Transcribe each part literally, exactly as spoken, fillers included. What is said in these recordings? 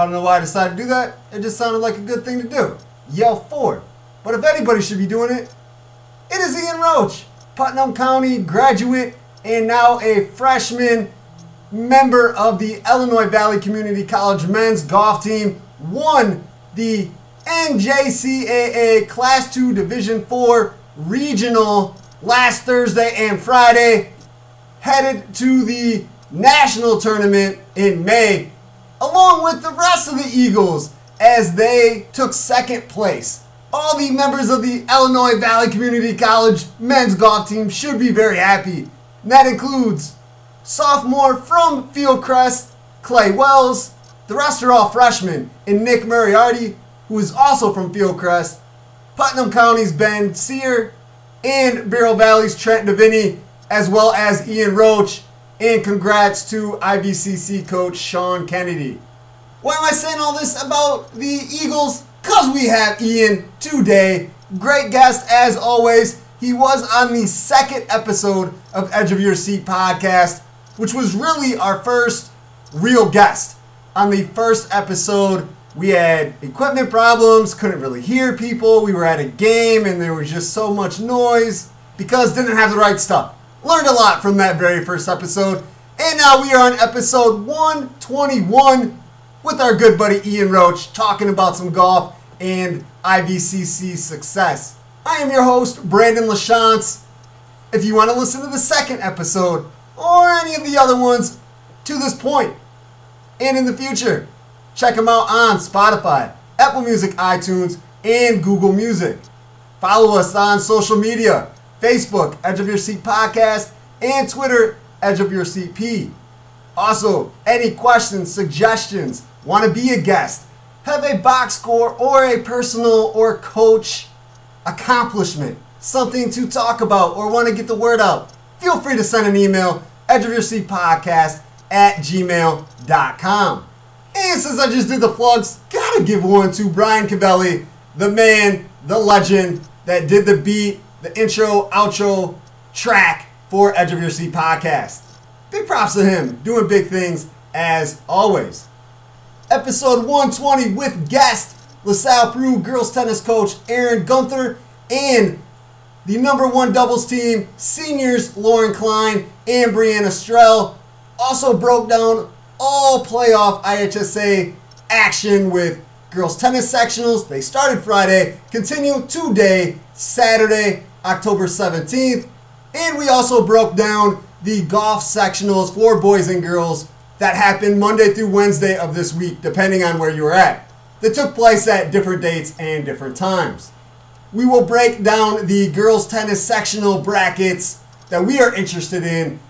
I don't know why I decided to do that. It just sounded like a good thing to do. Yell Ford. But if anybody should be doing it, it is Ian Roach, Putnam County graduate and now a freshman member of the Illinois Valley Community College men's golf team. Won the N J C A A Class two Division four Regional last Thursday and Friday. Headed to the national tournament in May, along with the rest of the Eagles, as they took second place. All the members of the Illinois Valley Community College men's golf team should be very happy. And that includes sophomore from Fieldcrest, Clay Wells. The rest are all freshmen, and Nick Moriarty, who is also from Fieldcrest, Putnam County's Ben Sear, and Barrow Valley's Trent Davini, as well as Ian Roach. And congrats to I V C C coach Sean Kennedy. Why am I saying all this about the Eagles? Because we have Ian today. Great guest as always. He was on the second episode of Edge of Your Seat podcast, which was really our first real guest. On the first episode, we had equipment problems, couldn't really hear people. We were at a game and there was just so much noise because didn't have the right stuff. Learned a lot from that very first episode. And now we are on episode one twenty-one with our good buddy Ian Roach talking about some golf and I V C C success. I am your host, Brandon Lachance. If you want to listen to the second episode or any of the other ones to this point and in the future, check them out on Spotify, Apple Music, iTunes, and Google Music. Follow us on social media. Facebook, Edge of Your Seat Podcast, and Twitter, Edge of Your Seat P. Also, any questions, suggestions, want to be a guest, have a box score or a personal or coach accomplishment, something to talk about or want to get the word out, feel free to send an email, edgeofyourseatpodcast at gmail dot com. And since I just did the plugs, gotta give one to Brian Cavelli, the man, the legend that did the beat, the intro, outro track for Edge of Your Seat podcast. Big props to him, doing big things as always. Episode one twenty with guest LaSalle Peru girls tennis coach Aaron Gunther and the number one doubles team seniors Lauren Klein and Brianna Strell. Also broke down all playoff I H S A action with girls tennis sectionals. They started Friday, continue today, Saturday, October seventeenth, and we also broke down the golf sectionals for boys and girls that happened Monday through Wednesday of this week, depending on where you were at. They took place at different dates and different times. We will break down the girls tennis sectional brackets that we are interested in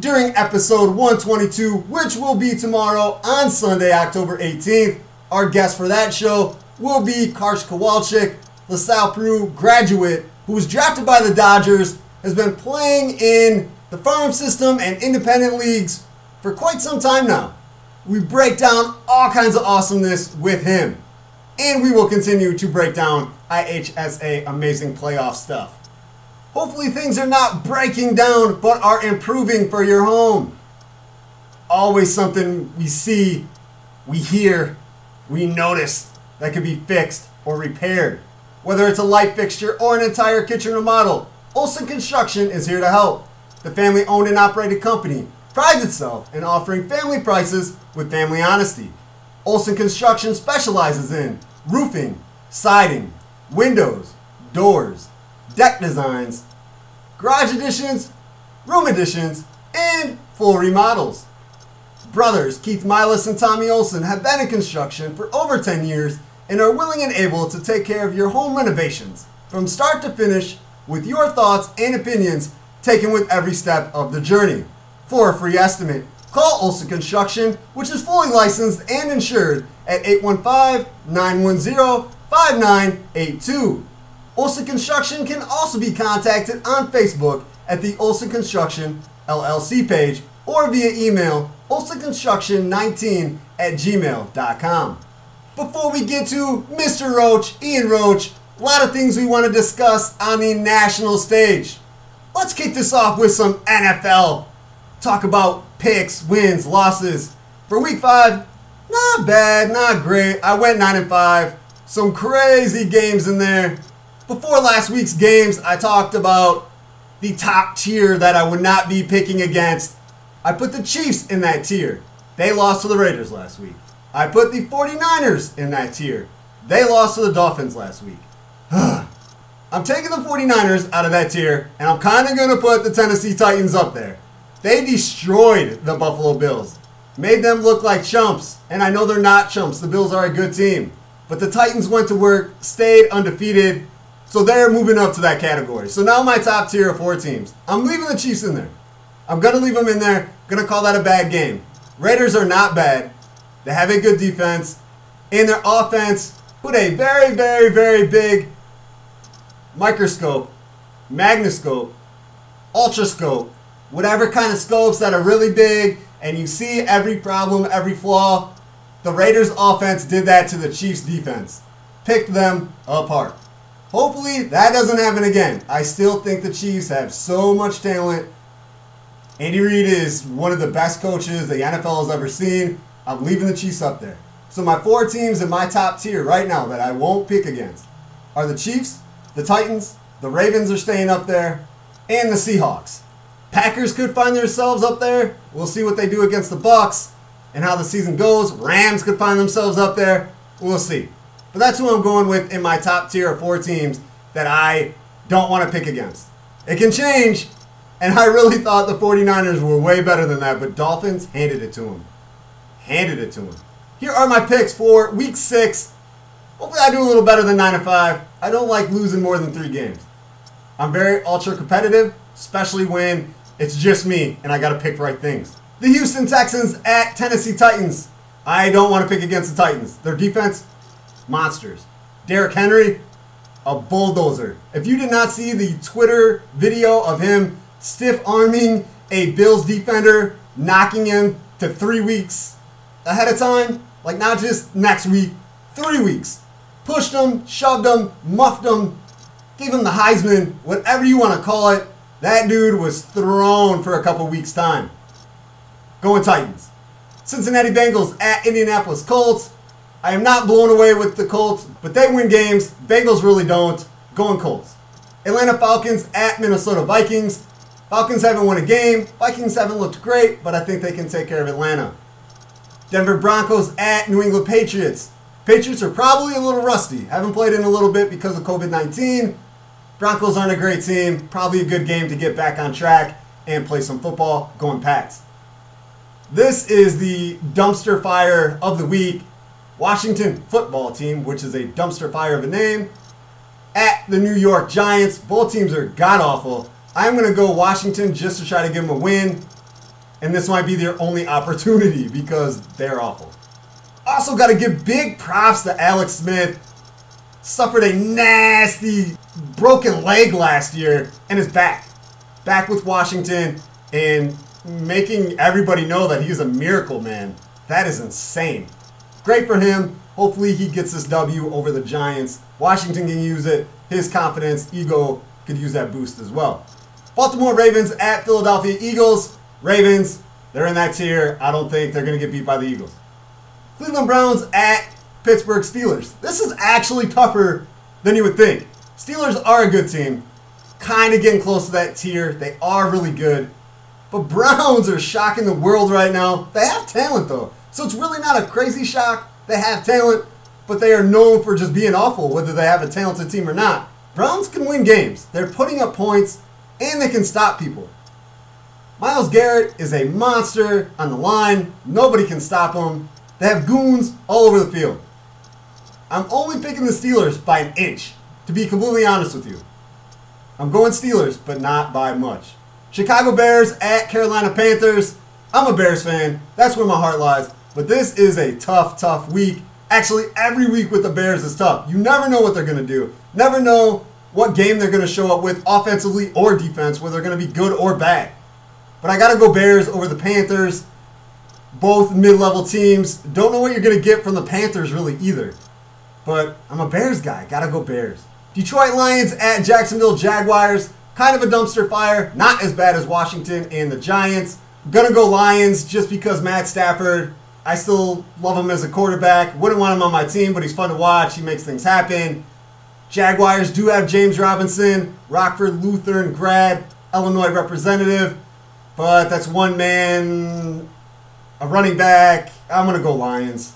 during episode one twenty-two, which will be tomorrow on Sunday, October eighteenth. Our guest for that show will be Karch Kowalczyk, LaSalle Peru graduate who was drafted by the Dodgers, has been playing in the farm system and independent leagues for quite some time now. We break down all kinds of awesomeness with him. And we will continue to break down I H S A amazing playoff stuff. Hopefully things are not breaking down, but are improving for your home. Always something we see, we hear, we notice that could be fixed or repaired. Whether it's a light fixture or an entire kitchen remodel, Olson Construction is here to help. The family-owned and operated company prides itself in offering family prices with family honesty. Olson Construction specializes in roofing, siding, windows, doors, deck designs, garage additions, room additions, and full remodels. Brothers Keith Milas and Tommy Olson have been in construction for over ten years and are willing and able to take care of your home renovations from start to finish with your thoughts and opinions taken with every step of the journey. For a free estimate, call Olson Construction, which is fully licensed and insured at eight one five, nine one zero, five nine eight two. Olson Construction can also be contacted on Facebook at the Olson Construction L L C page or via email olson construction nineteen at gmail dot com. Before we get to Mister Roach, Ian Roach, a lot of things we want to discuss on the national stage. Let's kick this off with some N F L. Talk about picks, wins, losses for week five Not bad, not great. I went nine and five. Some crazy games in there. Before last week's games, I talked about the top tier that I would not be picking against. I put the Chiefs in that tier. They lost to the Raiders last week. I put the 49ers in that tier. They lost to the Dolphins last week. I'm taking the 49ers out of that tier, and I'm kind of going to put the Tennessee Titans up there. They destroyed the Buffalo Bills, made them look like chumps, and I know they're not chumps. The Bills are a good team, but the Titans went to work, stayed undefeated, so they're moving up to that category. So now my top tier are four teams. I'm leaving the Chiefs in there. I'm going to leave them in there. Going to call that a bad game. Raiders are not bad. They have a good defense, and their offense put a very, very, very big microscope, magnoscope, ultrascope, whatever kind of scopes that are really big, and you see every problem, every flaw. The Raiders offense did that to the Chiefs defense. Picked them apart. Hopefully that doesn't happen again. I still think the Chiefs have so much talent. Andy Reid is one of the best coaches the N F L has ever seen. I'm leaving the Chiefs up there. So my four teams in my top tier right now that I won't pick against are the Chiefs, the Titans, the Ravens are staying up there, and the Seahawks. Packers could find themselves up there. We'll see what they do against the Bucks and how the season goes. Rams could find themselves up there. We'll see. But that's who I'm going with in my top tier of four teams that I don't want to pick against. It can change, and I really thought the 49ers were way better than that, but Dolphins handed it to them. Handed it to them. Here are my picks for week six. Hopefully I do a little better than nine and five. I don't like losing more than three games. I'm very ultra competitive, especially when it's just me and I got to pick right things. The Houston Texans at Tennessee Titans. I don't want to pick against the Titans. Their defense, monsters. Derrick Henry, a bulldozer. If you did not see the Twitter video of him stiff-arming a Bills defender, knocking him to three weeks ahead of time, like not just next week, three weeks. Pushed him, shoved him, muffed him, gave him the Heisman, whatever you want to call it. That dude was thrown for a couple weeks' time. Going Titans. Cincinnati Bengals at Indianapolis Colts. I am not blown away with the Colts, but they win games. Bengals really don't. Going Colts. Atlanta Falcons at Minnesota Vikings. Falcons haven't won a game. Vikings haven't looked great, but I think they can take care of Atlanta. Denver Broncos at New England Patriots. Patriots are probably a little rusty. Haven't played in a little bit because of covid nineteen. Broncos aren't a great team. Probably a good game to get back on track and play some football. Going Pats. This is the dumpster fire of the week. Washington football team, which is a dumpster fire of a name, at the New York Giants. Both teams are god-awful. I'm going to go Washington just to try to give them a win. And this might be their only opportunity because they're awful. Also got to give big props to Alex Smith. Suffered a nasty broken leg last year and is back. Back with Washington and making everybody know that he's a miracle, man. That is insane. Great for him. Hopefully he gets this W over the Giants. Washington can use it. His confidence, ego could use that boost as well. Baltimore Ravens at Philadelphia Eagles. Ravens, they're in that tier. I don't think they're going to get beat by the Eagles. Cleveland Browns at Pittsburgh Steelers. This is actually tougher than you would think. Steelers are a good team. Kind of getting close to that tier. They are really good. But Browns are shocking the world right now. They have talent, though. So it's really not a crazy shock. They have talent, but they are known for just being awful, whether they have a talented team or not. Browns can win games. They're putting up points, and they can stop people. Myles Garrett is a monster on the line. Nobody can stop him. They have goons all over the field. I'm only picking the Steelers by an inch, to be completely honest with you. I'm going Steelers, but not by much. Chicago Bears at Carolina Panthers. I'm a Bears fan. That's where my heart lies. But this is a tough, tough week. Actually, every week with the Bears is tough. You never know what they're going to do. Never know what game they're going to show up with offensively or defense, whether they're going to be good or bad. But I got to go Bears over the Panthers. Both mid-level teams. Don't know what you're going to get from the Panthers really either. But I'm a Bears guy. Got to go Bears. Detroit Lions at Jacksonville Jaguars. Kind of a dumpster fire. Not as bad as Washington and the Giants. Going to go Lions just because Matt Stafford. I still love him as a quarterback. Wouldn't want him on my team, but he's fun to watch. He makes things happen. Jaguars do have James Robinson, Rockford Lutheran grad, Illinois representative, but that's one man, a running back. I'm going to go Lions.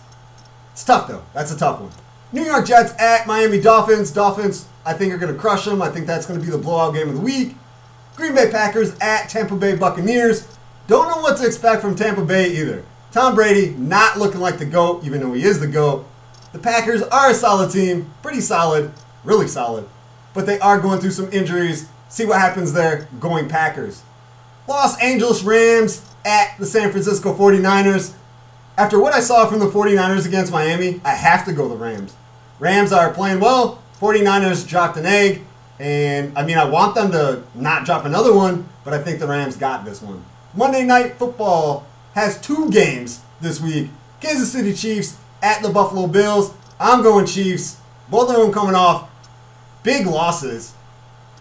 It's tough, though. That's a tough one. New York Jets at Miami Dolphins. Dolphins, I think, are going to crush them. I think that's going to be the blowout game of the week. Green Bay Packers at Tampa Bay Buccaneers. Don't know what to expect from Tampa Bay either. Tom Brady not looking like the GOAT, even though he is the GOAT. The Packers are a solid team. Pretty solid. Really solid. But they are going through some injuries. See what happens there. Going Packers. Los Angeles Rams at the San Francisco forty-niners. After what I saw from the forty-niners against Miami, I have to go the Rams. Rams are playing well. forty-niners dropped an egg. And, I mean, I want them to not drop another one, but I think the Rams got this one. Monday Night Football has two games this week. Kansas City Chiefs at the Buffalo Bills. I'm going Chiefs. Both of them coming off big losses.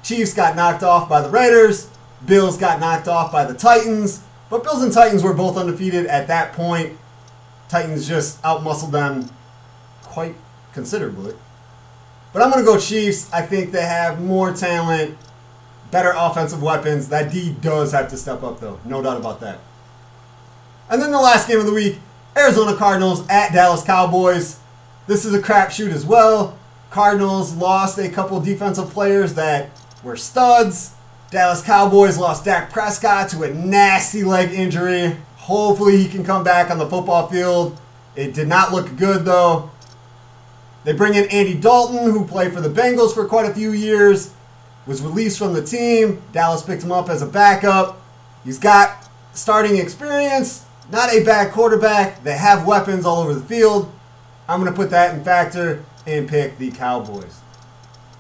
Chiefs got knocked off by the Raiders. Bills got knocked off by the Titans. But Bills and Titans were both undefeated at that point. Titans just outmuscled them quite considerably. But I'm going to go Chiefs. I think they have more talent, better offensive weapons. That D does have to step up, though. No doubt about that. And then the last game of the week, Arizona Cardinals at Dallas Cowboys. This is a crapshoot as well. Cardinals lost a couple defensive players that were studs. Dallas Cowboys lost Dak Prescott to a nasty leg injury. Hopefully he can come back on the football field. It did not look good, though. They bring in Andy Dalton, who played for the Bengals for quite a few years, was released from the team. Dallas picked him up as a backup. He's got starting experience, not a bad quarterback. They have weapons all over the field. I'm going to put that in factor and pick the Cowboys.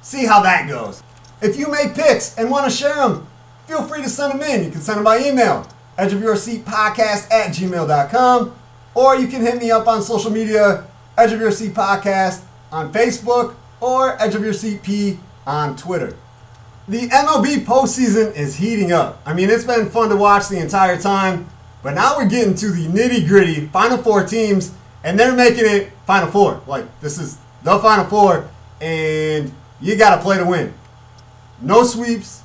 See how that goes. If you make picks and want to share them, feel free to send them in. You can send them by email, edge of your seat podcast at gmail dot com, or you can hit me up on social media, Edge of Your Seat Podcast on Facebook or Edge of Your Seat P on Twitter. The M L B postseason is heating up. I mean, it's been fun to watch the entire time, but now we're getting to the nitty-gritty Final Four teams, and they're making it Final Four. Like, this is the Final Four, and you got to play to win. No sweeps,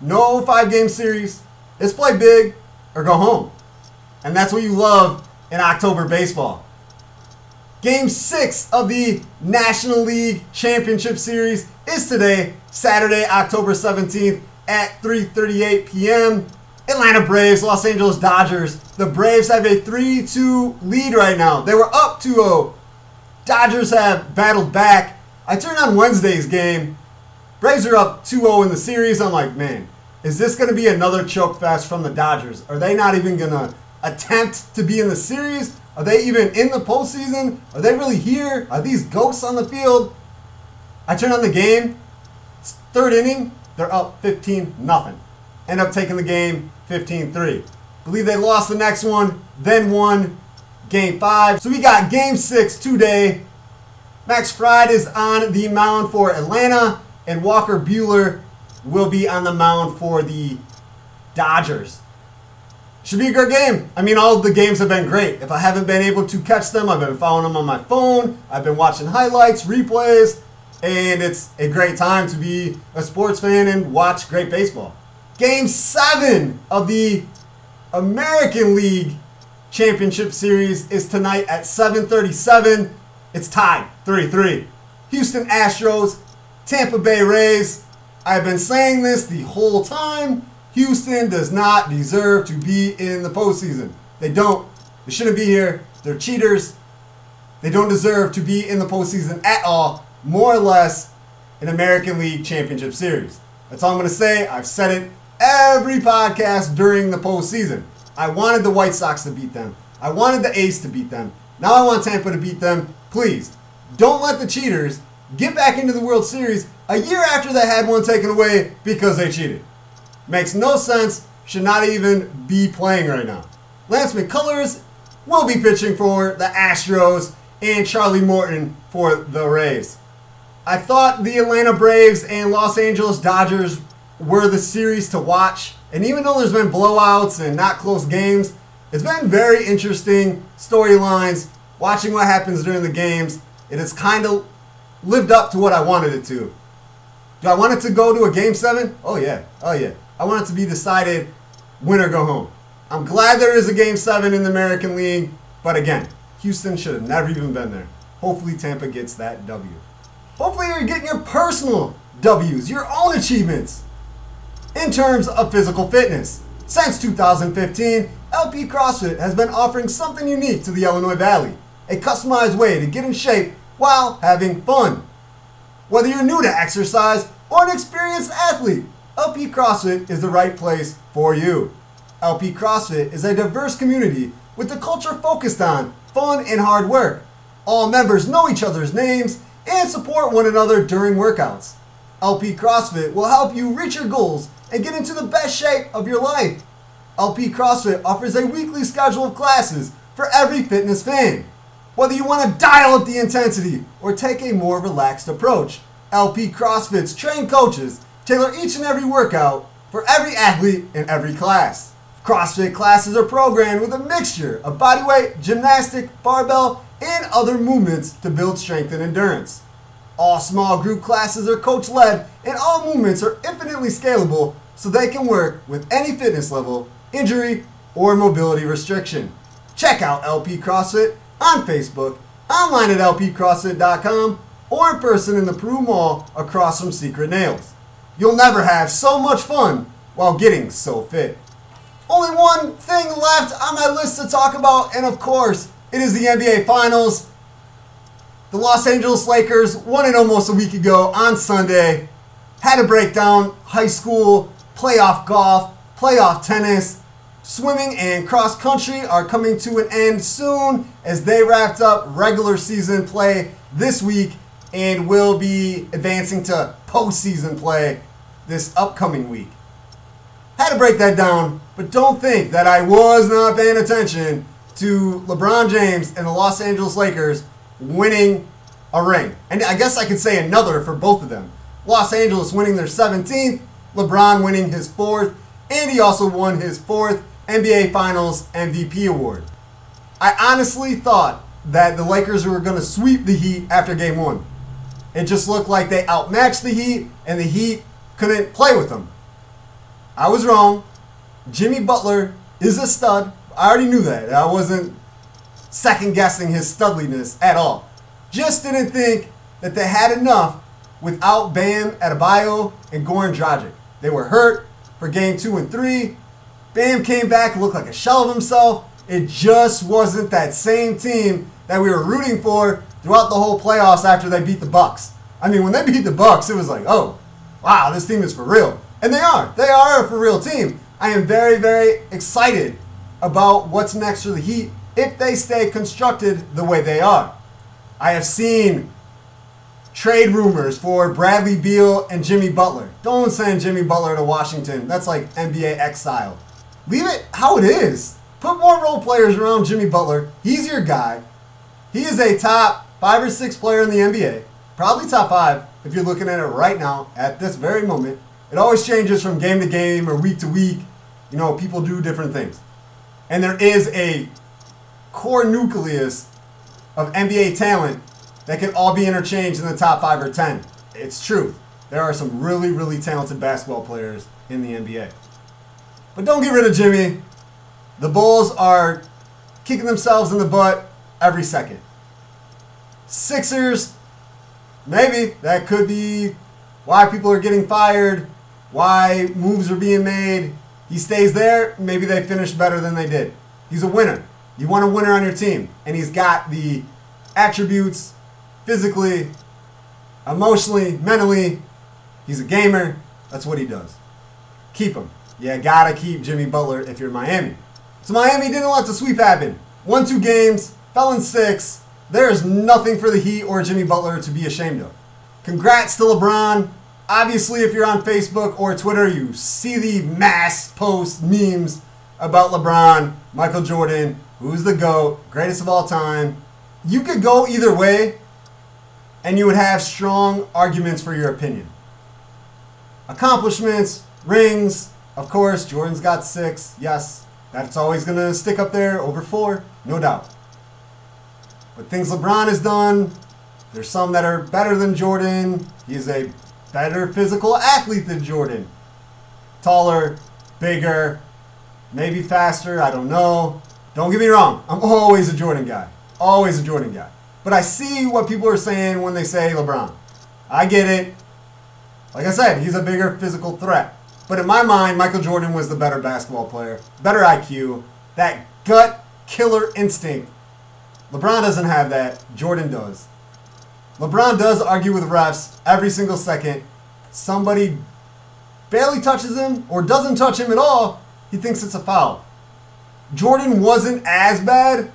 no five-game series. It's play big or go home. And that's what you love in October baseball. Game six of the National League Championship Series is today, Saturday, October seventeenth at three thirty-eight p.m. Atlanta Braves, Los Angeles Dodgers. The Braves have a three two lead right now. They were up two oh. Dodgers have battled back. I turned on Wednesday's game. Braves are up two oh in the series. I'm like, man, is this going to be another choke fest from the Dodgers? Are they not even going to attempt to be in the series? Are they even in the postseason? Are they really here? Are these ghosts on the field? I turn on the game. It's third inning. They're up fifteen nothing. End up taking the game fifteen three. Believe they lost the next one, then won game five. So we got game six today. Max Fried is on the mound for Atlanta, and Walker Buehler will be on the mound for the Dodgers. Should be a great game. I mean, all of the games have been great. If I haven't been able to catch them, I've been following them on my phone. I've been watching highlights, replays, and it's a great time to be a sports fan and watch great baseball. Game seven of the American League Championship Series is tonight at seven thirty-seven. It's tied three three. Houston Astros, Tampa Bay Rays. I've been saying this the whole time. Houston does not deserve to be in the postseason. They don't. They shouldn't be here. They're cheaters. They don't deserve to be in the postseason at all, more or less an American League Championship Series. That's all I'm going to say. I've said it every podcast during the postseason. I wanted the White Sox to beat them. I wanted the A's to beat them. Now I want Tampa to beat them. Please, don't let the cheaters get back into the World Series a year after they had one taken away because they cheated. Makes no sense, should not even be playing right now. Lance McCullers will be pitching for the Astros and Charlie Morton for the Rays. I thought the Atlanta Braves and Los Angeles Dodgers were the series to watch. And even though there's been blowouts and not close games, It's been very interesting storylines, watching what happens during the games. It has kind of lived up to what I wanted it to. Do I want it to go to a game seven? Oh, yeah. Oh, yeah. I want it to be decided win or go home. I'm glad there is a game seven in the American League. But again, Houston should have never even been there. Hopefully Tampa gets that W. Hopefully you're getting your personal W's, your own achievements. In terms of physical fitness, since two thousand fifteen, L P CrossFit has been offering something unique to the Illinois Valley, a customized way to get in shape while having fun. Whether you're new to exercise or an experienced athlete, L P CrossFit is the right place for you. L P CrossFit is a diverse community with the culture focused on fun and hard work. All members know each other's names and support one another during workouts. L P CrossFit will help you reach your goals and get into the best shape of your life. L P CrossFit offers a weekly schedule of classes for every fitness fan. Whether you want to dial up the intensity or take a more relaxed approach, L P CrossFit's trained coaches tailor each and every workout for every athlete in every class. CrossFit classes are programmed with a mixture of bodyweight, gymnastic, barbell, and other movements to build strength and endurance. All small group classes are coach-led, and all movements are infinitely scalable so they can work with any fitness level, injury, or mobility restriction. Check out L P CrossFit on Facebook, online at L P CrossFit dot com, or in person in the Peru Mall across from Secret Nails. You'll never have so much fun while getting so fit. Only one thing left on my list to talk about, and of course, it is the N B A Finals. The Los Angeles Lakers won it almost a week ago on Sunday. Had to break down high school, playoff golf, playoff tennis. Swimming and cross country are coming to an end soon as they wrapped up regular season play this week and will be advancing to postseason play this upcoming week. Had to break that down, but don't think that I was not paying attention to LeBron James and the Los Angeles Lakers winning a ring. And I guess I could say another for both of them. Los Angeles winning their seventeenth, LeBron winning his fourth, and he also won his fourth N B A Finals M V P award. I honestly thought that the Lakers were going to sweep the Heat after game one. It just looked like they outmatched the Heat and the Heat couldn't play with them. I was wrong. Jimmy Butler is a stud. I already knew that. I wasn't second guessing his studliness at all. Just didn't think that they had enough without Bam Adebayo and Goran Dragic. They were hurt for game two and three. Bam came back, looked like a shell of himself. It just wasn't that same team that we were rooting for throughout the whole playoffs after they beat the Bucks. I mean, when they beat the Bucks, it was like, oh, wow, this team is for real. And they are. They are a for real team. I am very, very excited about what's next for the Heat if they stay constructed the way they are. I have seen trade rumors for Bradley Beal and Jimmy Butler. Don't send Jimmy Butler to Washington. That's like N B A exile. Leave it how it is. Put more role players around Jimmy Butler. He's your guy. He is a top five or six player in the N B A. Probably top five if you're looking at it right now at this very moment. It always changes from game to game or week to week. You know, people do different things. And there is a core nucleus of N B A talent that can all be interchanged in the top five or ten. It's true. There are some really, really talented basketball players in the N B A. But don't get rid of Jimmy. The Bulls are kicking themselves in the butt every second. Sixers, maybe. That could be why people are getting fired, why moves are being made. He stays there, maybe they finish better than they did. He's a winner. You want a winner on your team. And he's got the attributes physically, emotionally, mentally. He's a gamer. That's what he does. Keep him. You gotta keep Jimmy Butler if you're Miami. So Miami didn't let the sweep happen. Won two games, fell in six. There is nothing for the Heat or Jimmy Butler to be ashamed of. Congrats to LeBron. Obviously, if you're on Facebook or Twitter, you see the mass post memes about LeBron, Michael Jordan, who's the GOAT, greatest of all time. You could go either way, and you would have strong arguments for your opinion. Accomplishments, rings, of course, Jordan's got six, yes. That's always going to stick up there over four, no doubt. But things LeBron has done, there's some that are better than Jordan. He's a better physical athlete than Jordan. Taller, bigger, maybe faster, I don't know. Don't get me wrong, I'm always a Jordan guy. Always a Jordan guy. But I see what people are saying when they say LeBron. I get it. Like I said, he's a bigger physical threat. But in my mind, Michael Jordan was the better basketball player, better I Q, that gut killer instinct. LeBron doesn't have that. Jordan does. LeBron does argue with refs every single second. Somebody barely touches him or doesn't touch him at all, he thinks it's a foul. Jordan wasn't as bad,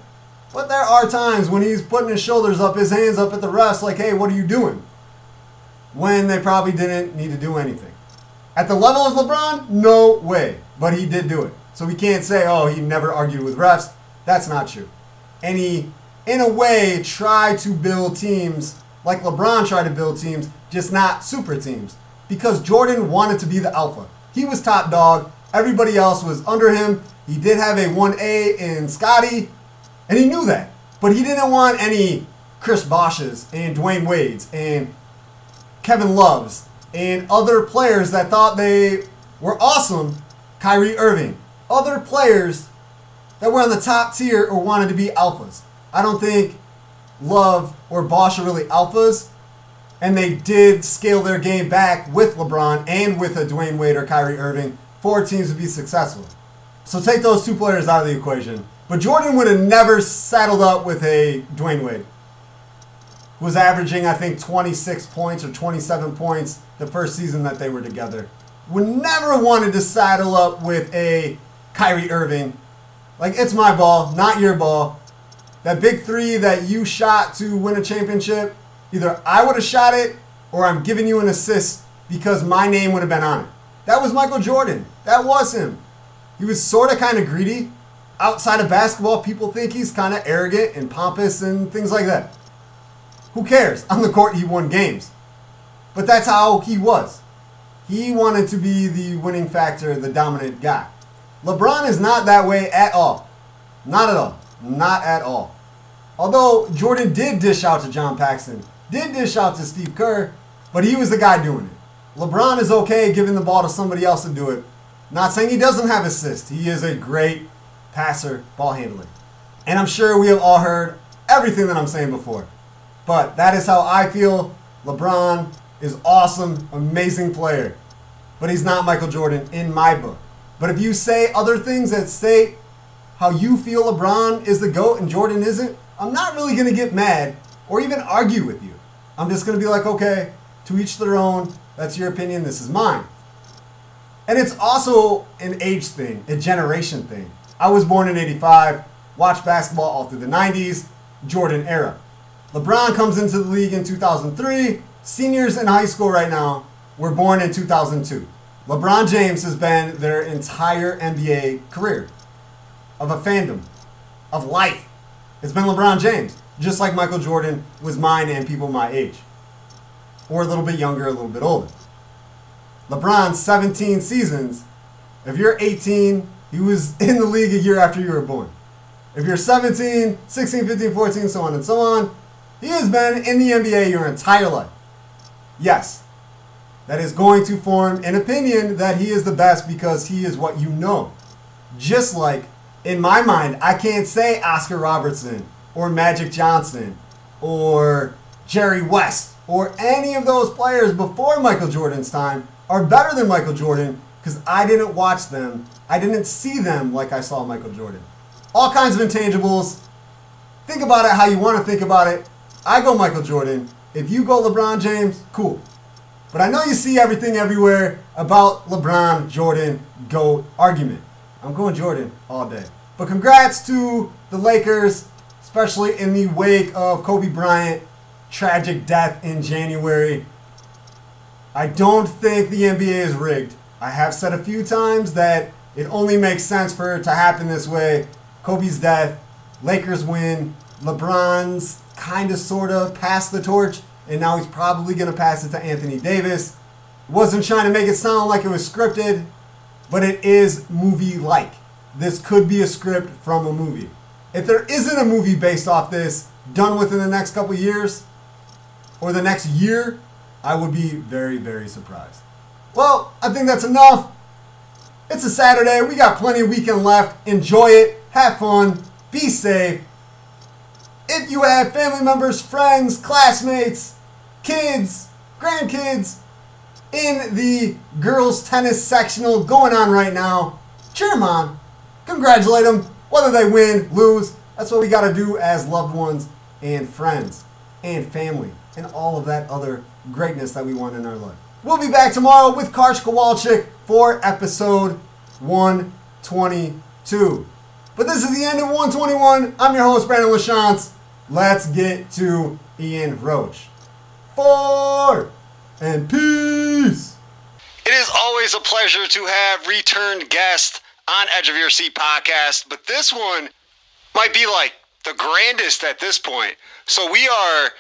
but there are times when he's putting his shoulders up, his hands up at the refs like, hey, what are you doing? When they probably didn't need to do anything. At the level of LeBron, no way. But he did do it. So we can't say, oh, he never argued with refs. That's not true. And he, in a way, tried to build teams like LeBron tried to build teams, just not super teams. Because Jordan wanted to be the alpha. He was top dog. Everybody else was under him. He did have a one A in Scottie, and he knew that. But he didn't want any Chris Bosches and Dwayne Wades and Kevin Loves and other players that thought they were awesome, Kyrie Irving, other players that were on the top tier or wanted to be alphas. I don't think Love or Bosch are really alphas, and they did scale their game back with LeBron and with a Dwayne Wade or Kyrie Irving for teams to be successful. So take those two players out of the equation. But Jordan would have never saddled up with a Dwayne Wade, who was averaging, I think, twenty-six points or twenty-seven points the first season that they were together. Would never have wanted to saddle up with a Kyrie Irving. Like, it's my ball, not your ball. That big three that you shot to win a championship, either I would have shot it or I'm giving you an assist because my name would have been on it. That was Michael Jordan. That was him. He was sort of kind of greedy. Outside of basketball, people think he's kind of arrogant and pompous and things like that. Who cares? On the court, he won games. But that's how he was. He wanted to be the winning factor, the dominant guy. LeBron is not that way at all. Not at all. Not at all. Although Jordan did dish out to John Paxson, did dish out to Steve Kerr, but he was the guy doing it. LeBron is okay giving the ball to somebody else to do it. Not saying he doesn't have assists. He is a great passer, ball handling. And I'm sure we have all heard everything that I'm saying before. But that is how I feel. LeBron is awesome, amazing player. But he's not Michael Jordan in my book. But if you say other things that say how you feel LeBron is the GOAT and Jordan isn't, I'm not really going to get mad or even argue with you. I'm just going to be like, okay, to each their own. That's your opinion. This is mine. And it's also an age thing, a generation thing. I was born in eighty-five, watched basketball all through the nineties, Jordan era. LeBron comes into the league in two thousand three. Seniors in high school right now were born in two thousand two. LeBron James has been their entire N B A career of a fandom, of life. It's been LeBron James, just like Michael Jordan was mine and people my age, or a little bit younger, a little bit older. LeBron's seventeen seasons, if you're eighteen, he was in the league a year after you were born. If you're seventeen, sixteen, fifteen, fourteen, so on and so on, he has been in the N B A your entire life. Yes, that is going to form an opinion that he is the best because he is what you know. Just like, in my mind, I can't say Oscar Robertson or Magic Johnson or Jerry West or any of those players before Michael Jordan's time are better than Michael Jordan because I didn't watch them. I didn't see them like I saw Michael Jordan. All kinds of intangibles. Think about it how you want to think about it. I go Michael Jordan. If you go LeBron James, cool. But I know you see everything everywhere about LeBron, Jordan, GOAT argument. I'm going Jordan all day. But congrats to the Lakers, especially in the wake of Kobe Bryant's tragic death in January. I don't think the N B A is rigged. I have said a few times that it only makes sense for it to happen this way. Kobe's death, Lakers win, LeBron's kind of, sort of, passed the torch, and now he's probably going to pass it to Anthony Davis. Wasn't trying to make it sound like it was scripted, but it is movie-like. this could be a script from a movie. If there isn't a movie based off this done within the next couple years or the next year, I would be very, very surprised. Well, I think that's enough. It's a Saturday. We got plenty of weekend left. Enjoy it. Have fun. Be safe. If you have family members, friends, classmates, kids, grandkids in the girls' tennis sectional going on right now, cheer them on. Congratulate them. Whether they win, lose, that's what we got to do as loved ones and friends and family and all of that other greatness that we want in our life. We'll be back tomorrow with Karsh Kowalczyk for episode one twenty-two. But this is the end of one twenty-one. I'm your host, Brandon Lachance. Let's get to Ian Roach. Four and peace. It is always a pleasure to have returned guests on Edge of Your Seat podcast, but this one might be like the grandest at this point. So we are one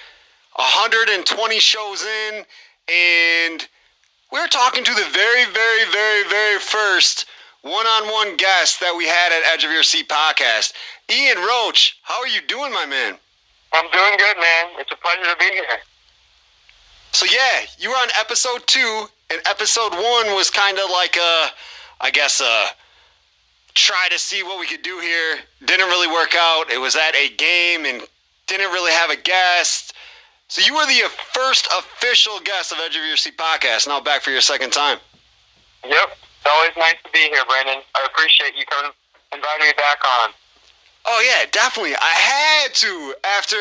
hundred twenty shows in, and we're talking to the very, very, very, very first one-on-one guest that we had at Edge of Your Seat podcast. Ian Roach, how are you doing, my man? I'm doing good, man. It's a pleasure to be here. So yeah, you were on episode two, and episode one was kind of like a, I guess, a try to see what we could do here. Didn't really work out. It was at a game and didn't really have a guest. So you were the first official guest of Edge of Your Seat podcast. Now back for your second time. Yep. It's always nice to be here, Brandon. I appreciate you coming, inviting me back on. Oh, yeah, definitely. I had to after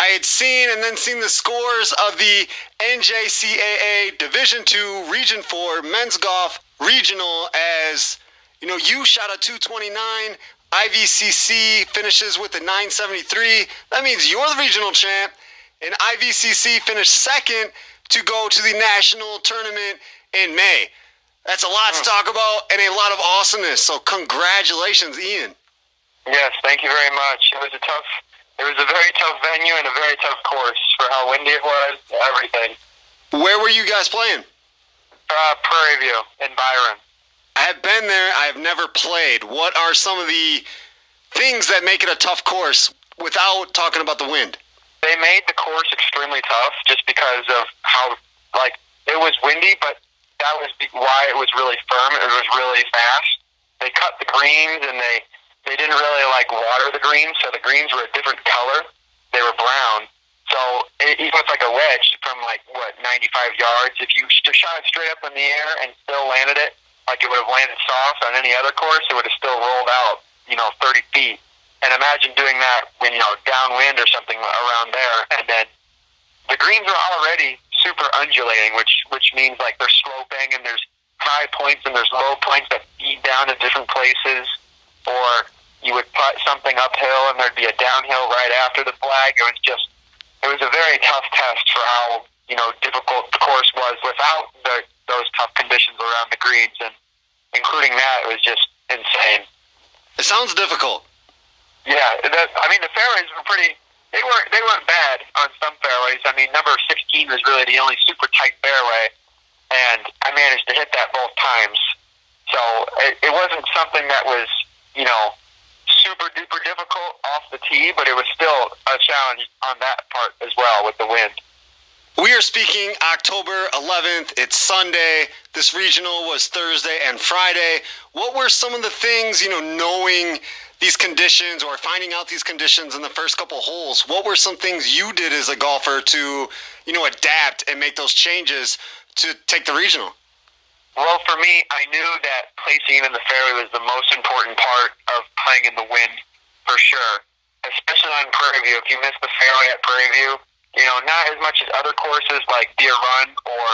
I had seen and then seen the scores of the N J C A A Division two Region four Men's Golf Regional as, you know, you shot a two twenty-nine. I V C C finishes with a nine seventy-three. That means you're the regional champ. And I V C C finished second to go to the national tournament in May. That's a lot to talk about and a lot of awesomeness. So congratulations, Ian. Yes, thank you very much. It was a tough, it was a very tough venue and a very tough course for how windy it was, everything. Where were you guys playing? Uh, Prairie View in Byron. I have been there. I have never played. What are some of the things that make it a tough course without talking about the wind? They made the course extremely tough just because of how, like, it was windy, but that was why it was really firm. It was really fast. They cut the greens, and they, they didn't really, like, water the greens, so the greens were a different color. They were brown. So it, even with, like, a wedge from, like, what, ninety-five yards, if you just shot it straight up in the air and still landed it, like it would have landed soft on any other course, it would have still rolled out, you know, thirty feet. And imagine doing that when, you know, downwind or something around there. And then the greens are already super undulating, which which means, like, they're sloping and there's high points and there's low points that feed down to different places. Or you would putt something uphill and there'd be a downhill right after the flag. It was just, it was a very tough test for how, you know, difficult the course was without the, those tough conditions around the greens. And including that, it was just insane. It sounds difficult. Yeah, the, I mean, the fairways were pretty, they weren't, they weren't bad on some fairways. I mean, number sixteen was really the only super tight fairway, and I managed to hit that both times. So it, it wasn't something that was, you know, super duper difficult off the tee, but it was still a challenge on that part as well with the wind. We are speaking October eleventh. It's Sunday. This regional was Thursday and Friday. What were some of the things, you know, knowing these conditions or finding out these conditions in the first couple holes, what were some things you did as a golfer to, you know, adapt and make those changes to take the regional? Well, for me, I knew that placing it in the fairway was the most important part of playing in the wind for sure, especially on Prairie View. If you miss the fairway at Prairie View, you know, not as much as other courses like Deer Run or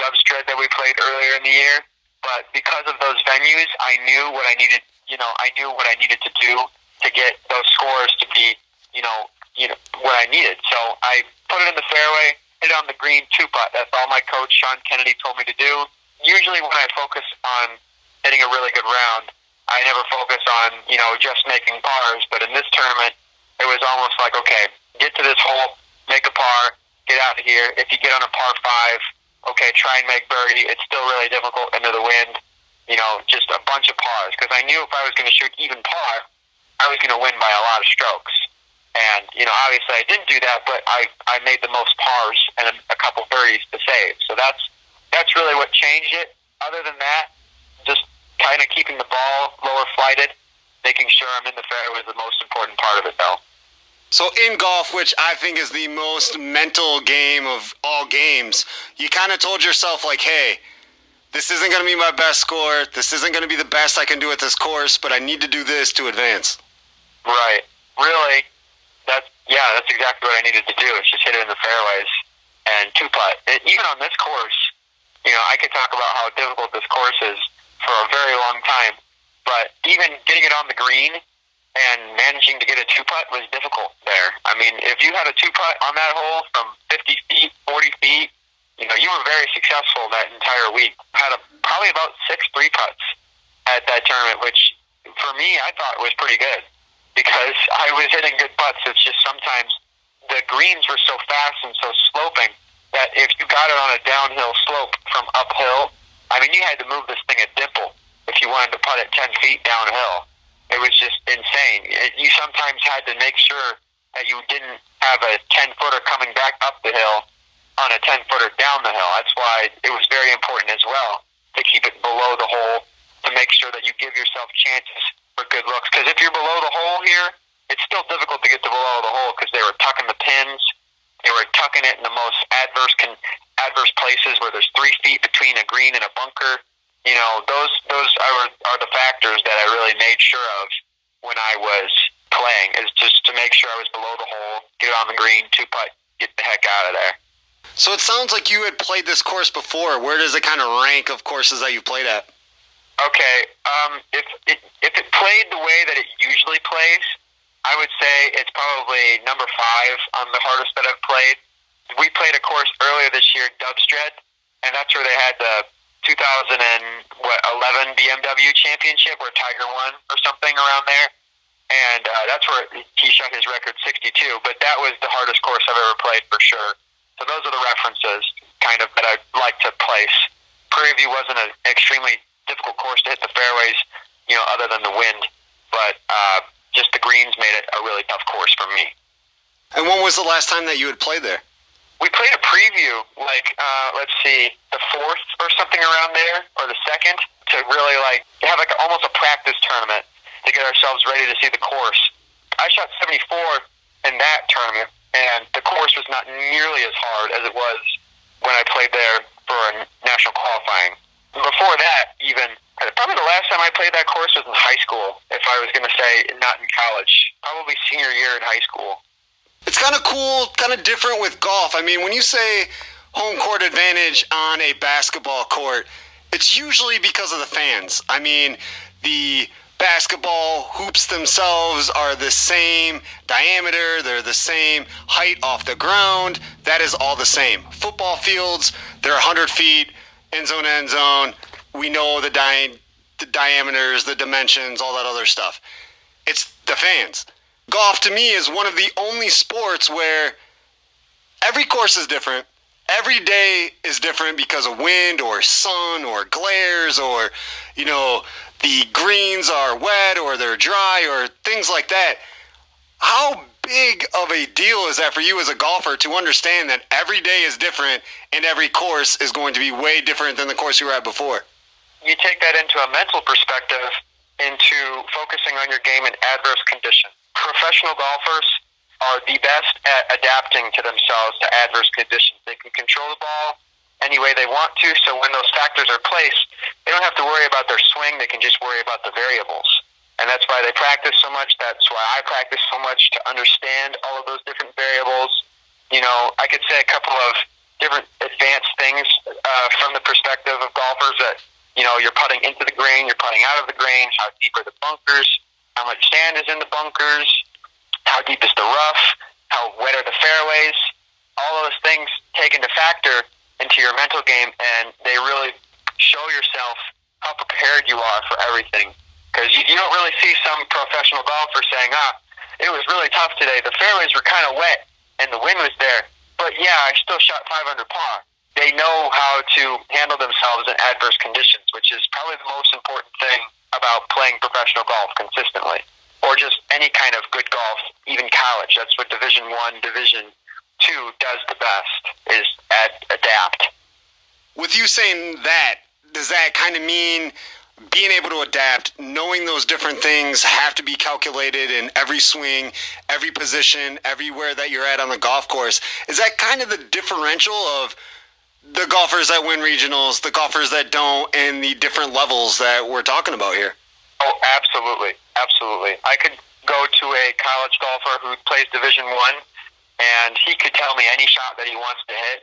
Dubsdread that we played earlier in the year, but because of those venues, I knew what I needed. You know, I knew what I needed to do to get those scores to be, you know, you know what I needed. So I put it in the fairway, hit it on the green, two putt. That's all my coach, Sean Kennedy, told me to do. Usually when I focus on hitting a really good round, I never focus on, you know, just making pars. But in this tournament, it was almost like, okay, get to this hole, make a par, get out of here. If you get on a par five, okay, try and make birdie. It's still really difficult under the wind. you know, just a bunch of pars, because I knew if I was going to shoot even par, I was going to win by a lot of strokes. And, you know, obviously I didn't do that, but I, I made the most pars and a, a couple birdies to save. So that's that's really what changed it. Other than that, just kind of keeping the ball lower flighted, making sure I'm in the fairway was the most important part of it, though. So in golf, which I think is the most mental game of all games, you kind of told yourself, like, hey, this isn't going to be my best score. This isn't going to be the best I can do at this course, but I need to do this to advance. Right. Really, that's, yeah, that's exactly what I needed to do. It's just hit it in the fairways and two-putt. It, even on this course, you know, I could talk about how difficult this course is for a very long time, but even getting it on the green and managing to get a two-putt was difficult there. I mean, if you had a two-putt on that hole from fifty feet, forty feet, you know, you were very successful that entire week. Had a, probably about six three-putts at that tournament, which for me I thought was pretty good because I was hitting good putts. It's just sometimes the greens were so fast and so sloping that if you got it on a downhill slope from uphill, I mean, you had to move this thing a dimple if you wanted to putt it ten feet downhill. It was just insane. It, you sometimes had to make sure that you didn't have a ten-footer coming back up the hill on a ten-footer down the hill. That's why it was very important as well to keep it below the hole to make sure that you give yourself chances for good looks. Because if you're below the hole here, it's still difficult to get to below the hole because they were tucking the pins. They were tucking it in the most adverse con- adverse places where there's three feet between a green and a bunker. You know, those those are are the factors that I really made sure of when I was playing, is just to make sure I was below the hole, get on the green, two-putt, get the heck out of there. So it sounds like you had played this course before. Where does it kind of rank of courses that you played at? Okay, um, if, it, if it played the way that it usually plays, I would say it's probably number five on the hardest that I've played. We played a course earlier this year, Dubsdread, and that's where they had the two thousand eleven B M W championship where Tiger won or something around there, and uh, that's where he shot his record sixty-two, but that was the hardest course I've ever played for sure. So those are the references kind of that I like to place. Prairie View wasn't an extremely difficult course to hit the fairways, you know, other than the wind, but uh, just the greens made it a really tough course for me. And when was the last time that you had played there? We played a preview, like, uh, let's see, the fourth or something around there, or the second, to really, like, have, like, almost a practice tournament to get ourselves ready to see the course. I shot seventy-four in that tournament, and the course was not nearly as hard as it was when I played there for national qualifying. Before that, even, probably the last time I played that course was in high school, if I was going to say not in college, probably senior year in high school. It's kind of cool, kind of different with golf. I mean, when you say home court advantage on a basketball court, it's usually because of the fans. I mean, the basketball hoops themselves are the same diameter. They're the same height off the ground. That is all the same. Football fields, they're one hundred feet, end zone to end zone. We know the, di- the diameters, the dimensions, all that other stuff. It's the fans. Golf, to me, is one of the only sports where every course is different. Every day is different because of wind or sun or glares or, you know, the greens are wet or they're dry or things like that. How big of a deal is that for you as a golfer to understand that every day is different and every course is going to be way different than the course you were at before? You take that into a mental perspective, into focusing on your game in adverse conditions. Professional golfers are the best at adapting to themselves to adverse conditions. They can control the ball any way they want to, so when those factors are placed, they don't have to worry about their swing. They can just worry about the variables. And that's why they practice so much. That's why I practice so much, to understand all of those different variables. You know, I could say a couple of different advanced things uh, from the perspective of golfers that, you know, you're putting into the green, you're putting out of the green, how deep are the bunkers, how much sand is in the bunkers, how deep is the rough, how wet are the fairways. All of those things take into factor into your mental game, and they really show yourself how prepared you are for everything. Because you, you don't really see some professional golfer saying, ah, it was really tough today, the fairways were kind of wet and the wind was there, but yeah, I still shot five under par. they know how to handle themselves in adverse conditions, which is probably the most important thing about playing professional golf consistently, or just any kind of good golf, even college. That's what Division One, Division Two does the best, is ad- adapt. With you saying that, does that kind of mean being able to adapt, knowing those different things have to be calculated in every swing, every position, everywhere that you're at on the golf course? Is that kind of the differential of the golfers that win regionals, the golfers that don't, and the different levels that we're talking about here? Oh, absolutely. Absolutely. I could go to a college golfer who plays Division One, and he could tell me any shot that he wants to hit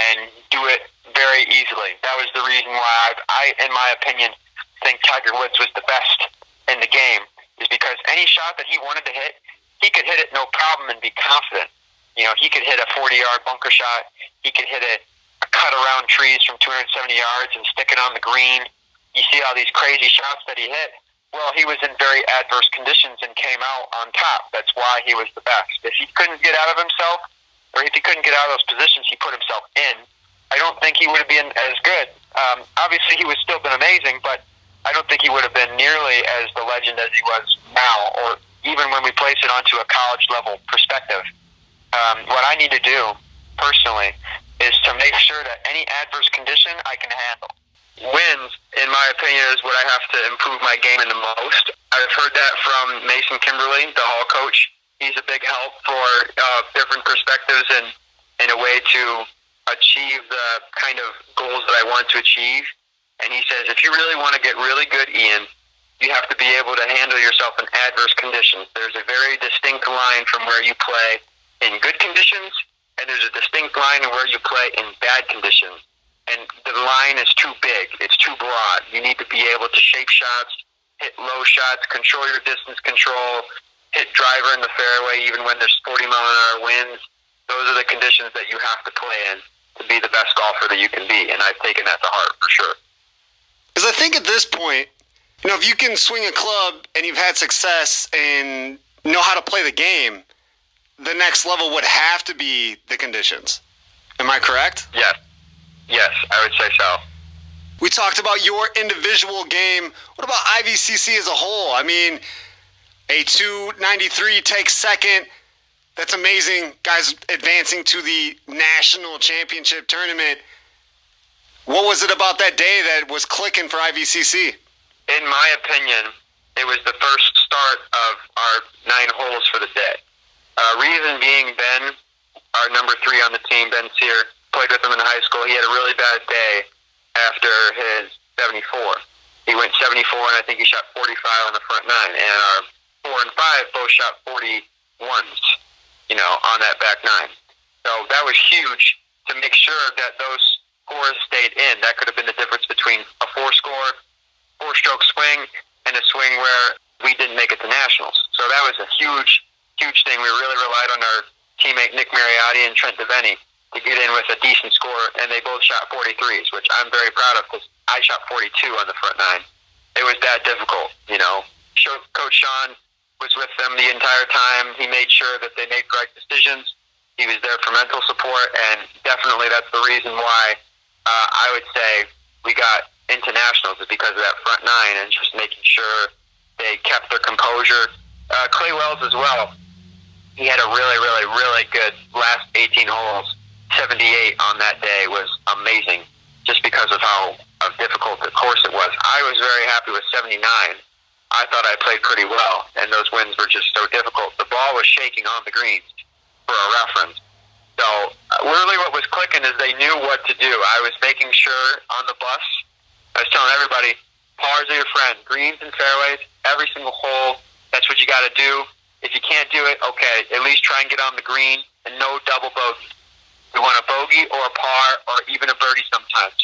and do it very easily. That was the reason why I, I in my opinion, think Tiger Woods was the best in the game, is because any shot that he wanted to hit, he could hit it no problem and be confident. You know, he could hit a forty-yard bunker shot. He could hit a, a cut around trees from two hundred seventy yards and stick it on the green. You see all these crazy shots that he hit. Well, he was in very adverse conditions and came out on top. That's why he was the best. If he couldn't get out of himself, or if he couldn't get out of those positions he put himself in, I don't think he would have been as good. Um, obviously, he would still have been amazing, but I don't think he would have been nearly as the legend as he was now, or even when we place it onto a college-level perspective. Um, what I need to do, personally, is to make sure that any adverse condition I can handle. Wins, in my opinion, is what I have to improve my game in the most. I've heard that from Mason Kimberly, the Hall coach. He's a big help for uh, different perspectives and, and a way to achieve the kind of goals that I want to achieve. And he says, if you really want to get really good, Ian, you have to be able to handle yourself in adverse conditions. There's a very distinct line from where you play in good conditions, and there's a distinct line where you play in bad conditions. And the line is too big. It's too broad. You need to be able to shape shots, hit low shots, control your distance control, hit driver in the fairway even when there's forty mile an hour winds. Those are the conditions that you have to play in to be the best golfer that you can be, and I've taken that to heart for sure. Because I think at this point, you know, if you can swing a club and you've had success and know how to play the game, the next level would have to be the conditions. Am I correct? Yes. Yes, I would say so. We talked about your individual game. What about I V C C as a whole? I mean, a two ninety-three takes second. That's amazing. Guys advancing to the national championship tournament. What was it about that day that was clicking for I V C C? In my opinion, it was the first start of our nine holes for the day. Uh, reason being, Ben, our number three on the team, Ben Sear, played with him in high school. He had a really bad day after his seventy-four. He went seventy-four, and I think he shot forty-five on the front nine. And our four and five both shot forty-ones, you know, on that back nine. So that was huge to make sure that those scores stayed in. That could have been the difference between a four-score, four-stroke swing and a swing where we didn't make it to nationals. So that was a huge, huge thing. We really relied on our teammate Nick Moriarty and Trent Davini to get in with a decent score, and they both shot forty-threes, which I'm very proud of because I shot forty-two on the front nine. It was that difficult, you know. Coach Sean was with them the entire time. He made sure that they made correct decisions. He was there for mental support, and definitely that's the reason why Uh, I would say we got into nationals because of that front nine and just making sure they kept their composure. Uh, Clay Wells as well, he had a really, really, really good last eighteen holes. seventy-eight on that day was amazing just because of how of difficult the course it was. I was very happy with seventy-nine. I thought I played pretty well, and those winds were just so difficult. The ball was shaking on the greens for a reference. So really what was clicking is they knew what to do. I was making sure on the bus, I was telling everybody, pars are your friend. Greens and fairways, every single hole, that's what you got to do. If you can't do it, okay, at least try and get on the green and no double bogey. We want a bogey or a par or even a birdie sometimes.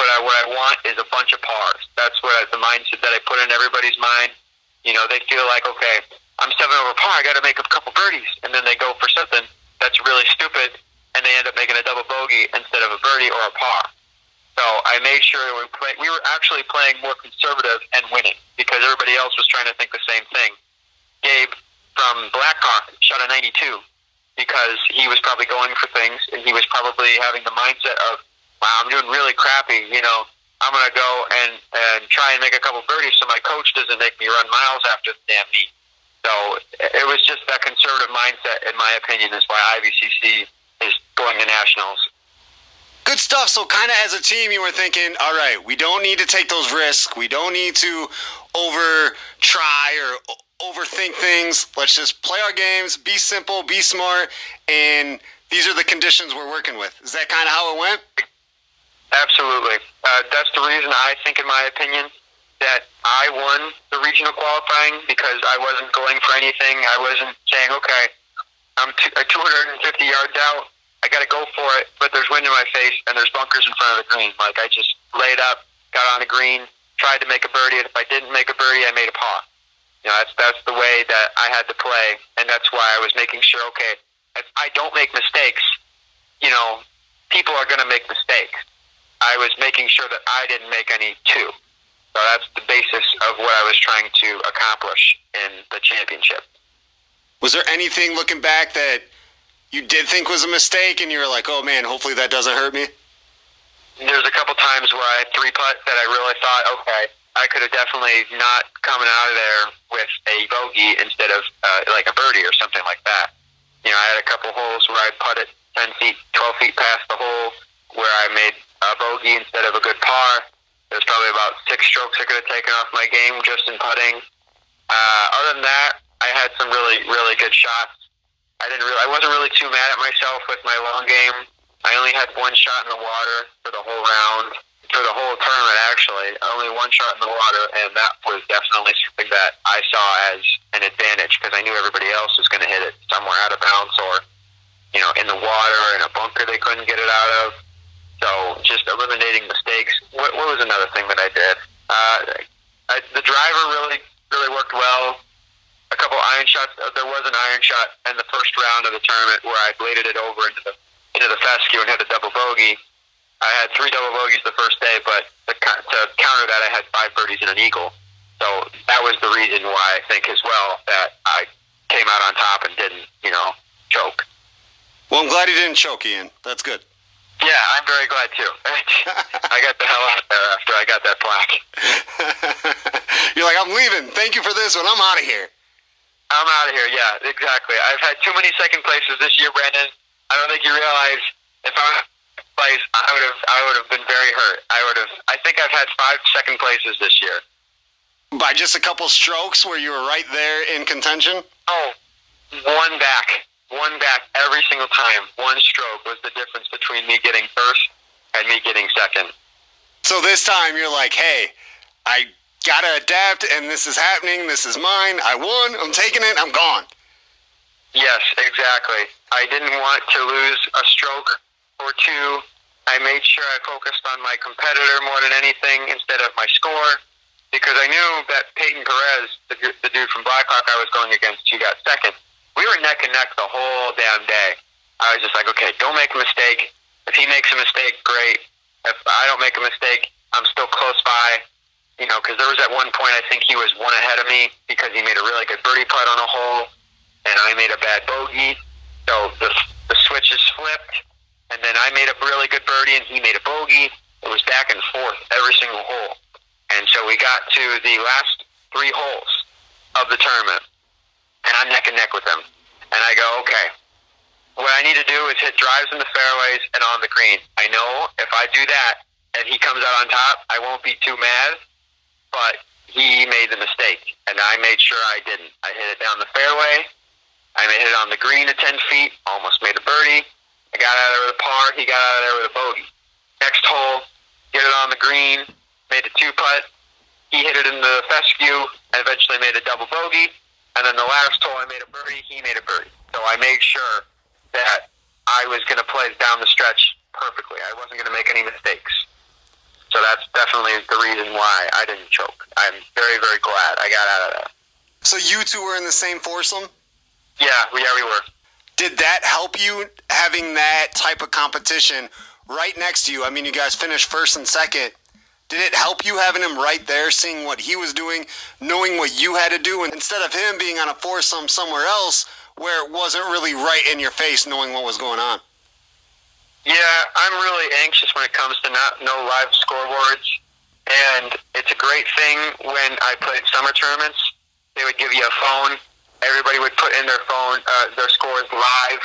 But I, what I want is a bunch of pars. That's what I, the mindset that I put in everybody's mind. You know, they feel like, okay, I'm seven over par, I got to make a couple birdies. And then they go for something that's really stupid, and they end up making a double bogey instead of a birdie or a par. So I made sure we were, play- we were actually playing more conservative and winning because everybody else was trying to think the same thing. Gabe from Blackhawk shot a ninety-two because he was probably going for things, and he was probably having the mindset of, wow, I'm doing really crappy, you know, I'm going to go and, and try and make a couple birdies so my coach doesn't make me run miles after the damn knee. So it was just that conservative mindset, in my opinion, is why I V C C is going to nationals. Good stuff. So kind of as a team, you were thinking, all right, we don't need to take those risks. We don't need to over try or overthink things. Let's just play our games, be simple, be smart, and these are the conditions we're working with. Is that kind of how it went? Absolutely. Uh, that's the reason I think, in my opinion, that I won the regional qualifying, because I wasn't going for anything. I wasn't saying, okay, I'm t- two hundred fifty yards out. I got to go for it, but there's wind in my face and there's bunkers in front of the green. Like, I just laid up, got on the green, tried to make a birdie. And if I didn't make a birdie, I made a par. You know, that's that's the way that I had to play, and that's why I was making sure, okay, if I don't make mistakes, you know, people are going to make mistakes. I was making sure that I didn't make any too. So that's the basis of what I was trying to accomplish in the championship. Was there anything looking back that you did think was a mistake and you were like, oh man, hopefully that doesn't hurt me? There's a couple times where I three putt that I really thought, okay, I could have definitely not coming out of there with a bogey instead of uh, like a birdie or something like that. You know, I had a couple holes where I putted ten feet, twelve feet past the hole where I made a bogey instead of a good par. There's probably about six strokes I could have taken off my game just in putting. Uh, other than that, I had some really, really good shots. I didn't really, I wasn't really too mad at myself with my long game. I only had one shot in the water for the whole round, for the whole tournament actually. Only one shot in the water, and that was definitely something that I saw as an advantage because I knew everybody else was going to hit it somewhere out of bounds or, you know, in the water, in a bunker they couldn't get it out of. So just eliminating mistakes. What, what was another thing that I did? Uh, I, the driver really, really worked well. A couple iron shots. There was an iron shot in the first round of the tournament where I bladed it over into the into the fescue and hit a double bogey. I had three double bogeys the first day, but to, to counter that, I had five birdies and an eagle. So that was the reason why I think as well that I came out on top and didn't, you know, choke. Well, I'm glad you didn't choke, Ian. That's good. Yeah, I'm very glad too. I got the hell out of there after I got that plaque. You're like, I'm leaving. Thank you for this one. I'm out of here. I'm out of here. Yeah, exactly. I've had too many second places this year, Brandon. I don't think you realize if I was second place, I would have. I would have been very hurt. I would have. I think I've had five second places this year. By just a couple strokes, where you were right there in contention. Oh, one back. One back every single time. One stroke was the difference between me getting first and me getting second. So this time you're like, hey, I got to adapt, and this is happening. This is mine. I won. I'm taking it. I'm gone. Yes, exactly. I didn't want to lose a stroke or two. I made sure I focused on my competitor more than anything instead of my score, because I knew that Peyton Perez, the, the dude from Blackhawk I was going against, he got second. We were neck and neck the whole damn day. I was just like, okay, don't make a mistake. If he makes a mistake, great. If I don't make a mistake, I'm still close by. You know, because there was at one point I think he was one ahead of me because he made a really good birdie putt on a hole, and I made a bad bogey. So the the switches flipped, and then I made a really good birdie, and he made a bogey. It was back and forth every single hole. And so we got to the last three holes of the tournament, and I'm neck and neck with him. And I go, okay, what I need to do is hit drives in the fairways and on the green. I know if I do that and he comes out on top, I won't be too mad, but he made the mistake, and I made sure I didn't. I hit it down the fairway. I hit it on the green at ten feet, almost made a birdie. I got out of there with a par. He got out of there with a bogey. Next hole, get it on the green, made a two-putt. He hit it into the fescue and eventually made a double bogey. And then the last hole, I made a birdie, he made a birdie. So I made sure that I was going to play down the stretch perfectly. I wasn't going to make any mistakes. So that's definitely the reason why I didn't choke. I'm very, very glad I got out of that. So you two were in the same foursome? Yeah, we, yeah, we were. Did that help you, having that type of competition right next to you? I mean, you guys finished first and second. Did it help you having him right there, seeing what he was doing, knowing what you had to do, and instead of him being on a foursome somewhere else where it wasn't really right in your face knowing what was going on? Yeah, I'm really anxious when it comes to not no live scoreboards, and it's a great thing when I played summer tournaments. They would give you a phone. Everybody would put in their phone uh, their scores live.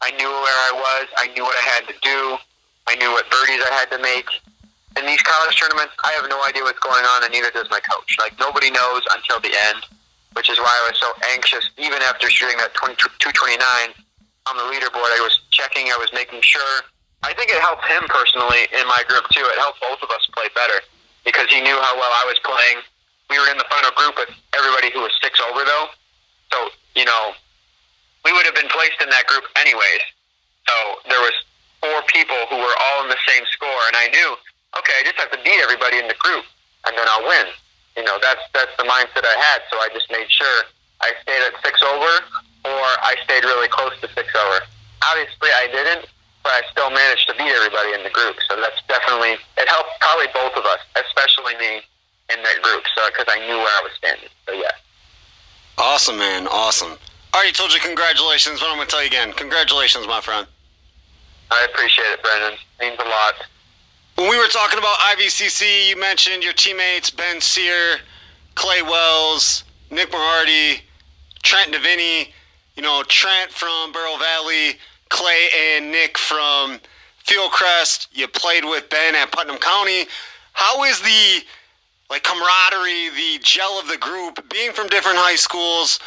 I knew where I was. I knew what I had to do. I knew what birdies I had to make. In these college tournaments, I have no idea what's going on, and neither does my coach. Like, nobody knows until the end, which is why I was so anxious. Even after shooting that two twenty-nine on the leaderboard, I was checking. I was making sure. I think it helped him personally in my group, too. It helped both of us play better because he knew how well I was playing. We were in the final group with everybody who was six over, though. So, you know, we would have been placed in that group anyways. So there was four people who were all in the same score, and I knew, okay, I just have to beat everybody in the group, and then I'll win. You know, that's that's the mindset I had, so I just made sure I stayed at six over, or I stayed really close to six over. Obviously, I didn't, but I still managed to beat everybody in the group, so that's definitely, it helped probably both of us, especially me in that group, so because I knew where I was standing, so yeah. Awesome, man, awesome. I already told you congratulations, but I'm going to tell you again. Congratulations, my friend. I appreciate it, Brandon. It means a lot. When we were talking about I V C C, you mentioned your teammates, Ben Sear, Clay Wells, Nick Moriarty, Trent Davini, you know, Trent from Burrow Valley, Clay and Nick from Fieldcrest. You played with Ben at Putnam County. How is the, like, camaraderie, the gel of the group, being from different high schools?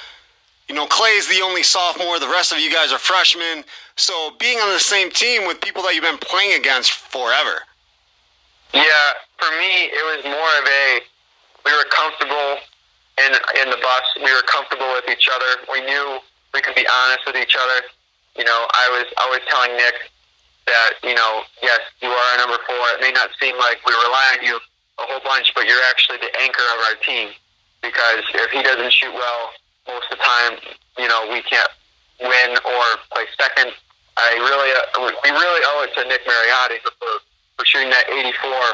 You know, Clay's the only sophomore. The rest of you guys are freshmen. So being on the same team with people that you've been playing against forever. Yeah, for me, it was more of a, we were comfortable in in the bus. We were comfortable with each other. We knew we could be honest with each other. You know, I was always telling Nick that, you know, yes, you are our number four. It may not seem like we rely on you a whole bunch, but you're actually the anchor of our team. Because if he doesn't shoot well, most of the time, you know, we can't win or play second. I really, uh, we really owe it to Nick Moriarty for for shooting that eighty-four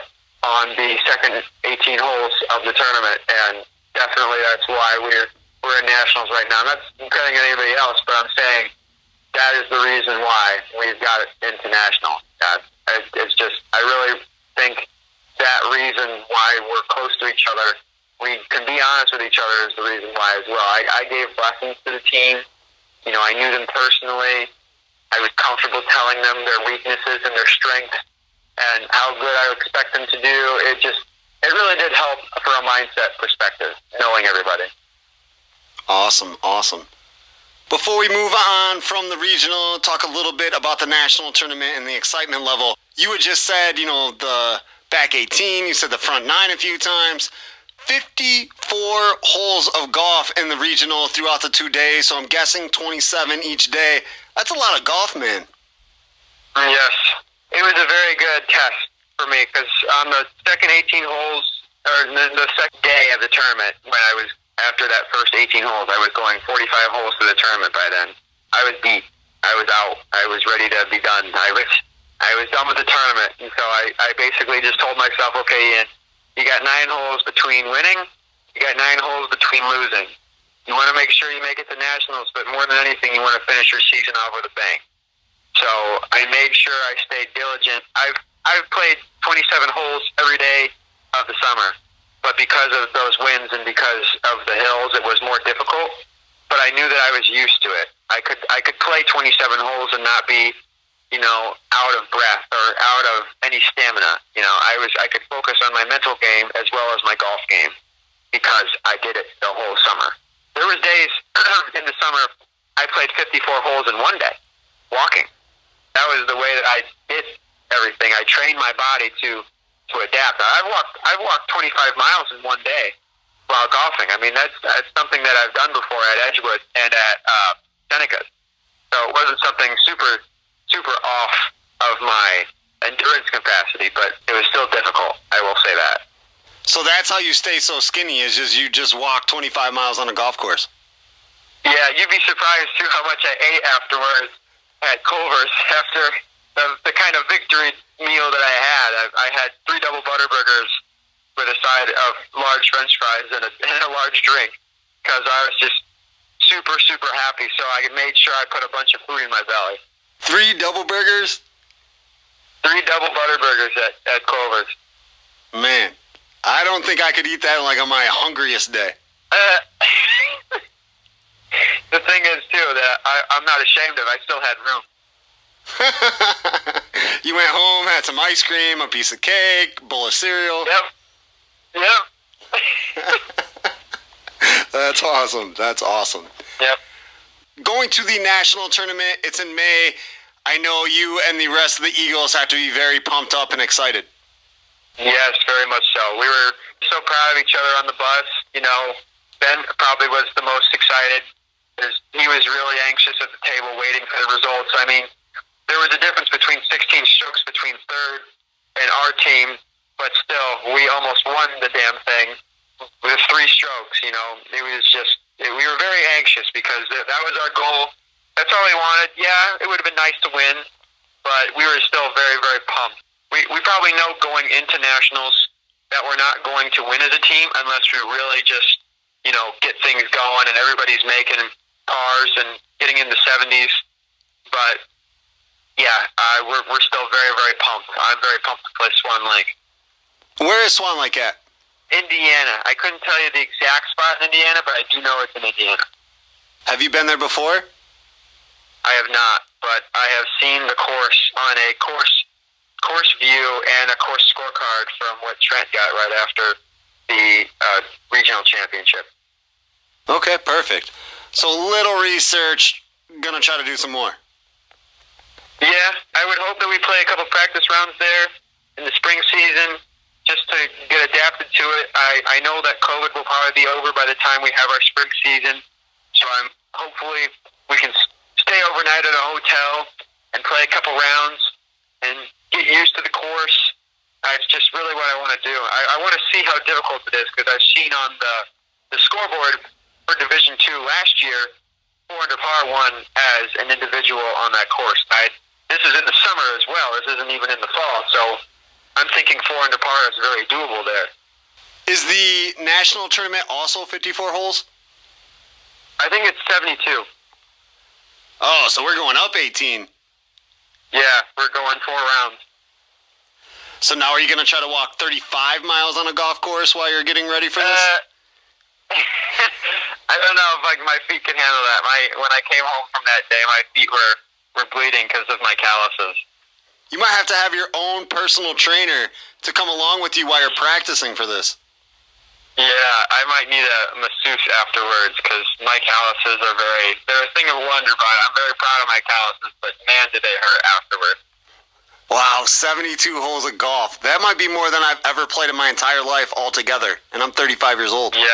on the second eighteen holes of the tournament, and definitely that's why we're we're in nationals right now. I'm not cutting anybody else, but I'm saying that is the reason why we've got it into national. It, it's just, I really think that reason why we're close to each other, we can be honest with each other, is the reason why as well. I, I gave blessings to the team. You know, I knew them personally. I was comfortable telling them their weaknesses and their strengths, and how good I expect them to do. It just, it really did help for a mindset perspective, knowing everybody. Awesome, awesome. Before we move on from the regional, talk a little bit about the national tournament and the excitement level. You had just said, you know, the back eighteen, you said the front nine a few times. fifty-four holes of golf in the regional throughout the two days, so I'm guessing twenty-seven each day. That's a lot of golf, man. Yes. It was a very good test for me because on the second eighteen holes, or the, the second day of the tournament, when I was, after that first eighteen holes, I was going forty-five holes to the tournament by then. I was beat. I was out. I was ready to be done. I was I was done with the tournament. And so I, I basically just told myself, okay, Ian, you got nine holes between winning. You got nine holes between losing. You want to make sure you make it to nationals, but more than anything, you want to finish your season off with a bang. So I made sure I stayed diligent. I've I've played twenty-seven holes every day of the summer, but because of those winds and because of the hills, it was more difficult. But I knew that I was used to it. I could I could play twenty-seven holes and not be, you know, out of breath or out of any stamina. You know, I was I could focus on my mental game as well as my golf game because I did it the whole summer. There was days in the summer I played fifty-four holes in one day, walking. That was the way that I did everything. I trained my body to, to adapt. I've walked I've walked twenty-five miles in one day while golfing. I mean, that's that's something that I've done before at Edgewood and at uh, Seneca. So it wasn't something super, super off of my endurance capacity, but it was still difficult. I will say that. So that's how you stay so skinny, is just you just walk twenty-five miles on a golf course. Yeah, you'd be surprised, too, how much I ate afterwards at Culver's after the, the kind of victory meal that I had. I, I had three double butterburgers with a side of large french fries and a, and a large drink because I was just super, super happy. So I made sure I put a bunch of food in my belly. Three double burgers? Three double butterburgers at, at Culver's. Man, I don't think I could eat that like on my hungriest day. Uh, the thing is, too, that I, I'm not ashamed of. I still had room. You went home, had some ice cream, a piece of cake, bowl of cereal. Yep. Yep. That's awesome. That's awesome. Yep. Going to the national tournament, it's in May. I know you and the rest of the Eagles have to be very pumped up and excited. Yes, very much so. We were so proud of each other on the bus. You know, Ben probably was the most excited. He was really anxious at the table waiting for the results. I mean, there was a difference between sixteen strokes between third and our team, but still, we almost won the damn thing with three strokes, you know. It was just, it, we were very anxious because th- that was our goal. That's all we wanted. Yeah, it would have been nice to win, but we were still very, very pumped. We we probably know going into nationals that we're not going to win as a team unless we really just, you know, get things going and everybody's making cars and getting in the seventies. But, yeah, uh, we're we're still very, very pumped. I'm very pumped to play Swan Lake. Where is Swan Lake at? Indiana. I couldn't tell you the exact spot in Indiana, but I do know it's in Indiana. Have you been there before? I have not, but I have seen the course on a course course view and a course scorecard from what Trent got right after the uh, regional championship. Okay, perfect. So a little research, going to try to do some more. Yeah, I would hope that we play a couple practice rounds there in the spring season just to get adapted to it. I, I know that COVID will probably be over by the time we have our spring season, so I'm hopefully we can stay overnight at a hotel and play a couple rounds and get used to the course. That's just really what I want to do. I, I want to see how difficult it is because I've seen on the, the scoreboard for Division Two last year, four under par one as an individual on that course. I, this is in the summer as well. This isn't even in the fall. So I'm thinking four under par is very doable there. Is the national tournament also fifty-four holes? I think it's seventy-two. Oh, so we're going up eighteen. Yeah, we're going four rounds. So now are you going to try to walk thirty-five miles on a golf course while you're getting ready for this? Uh, I don't know if like my feet can handle that. My when I came home from that day, my feet were, were bleeding because of my calluses. You might have to have your own personal trainer to come along with you while you're practicing for this. Yeah, I might need a masseuse afterwards because my calluses are very, they're a thing of wonder, but I'm very proud of my calluses, but man, did they hurt afterwards. Wow, seventy-two holes of golf. That might be more than I've ever played in my entire life altogether, and I'm thirty-five years old. Yeah.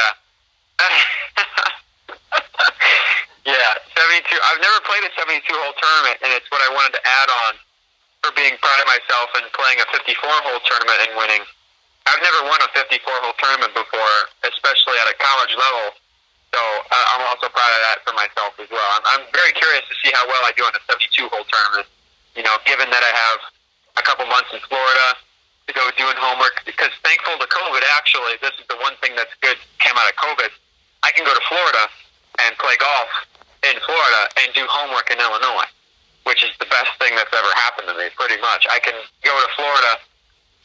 Yeah, seventy-two. I've never played a seventy-two-hole tournament, and it's what I wanted to add on for being proud of myself and playing a fifty-four-hole tournament and winning. I've never won a fifty-four-hole tournament before, especially at a college level, so I'm also proud of that for myself as well. I'm very curious to see how well I do on a seventy-two-hole tournament, you know, given that I have a couple months in Florida to go doing homework, because thankful to COVID, actually, this is the one thing that's good came out of COVID. I can go to Florida and play golf in Florida and do homework in Illinois, which is the best thing that's ever happened to me, pretty much. I can go to Florida,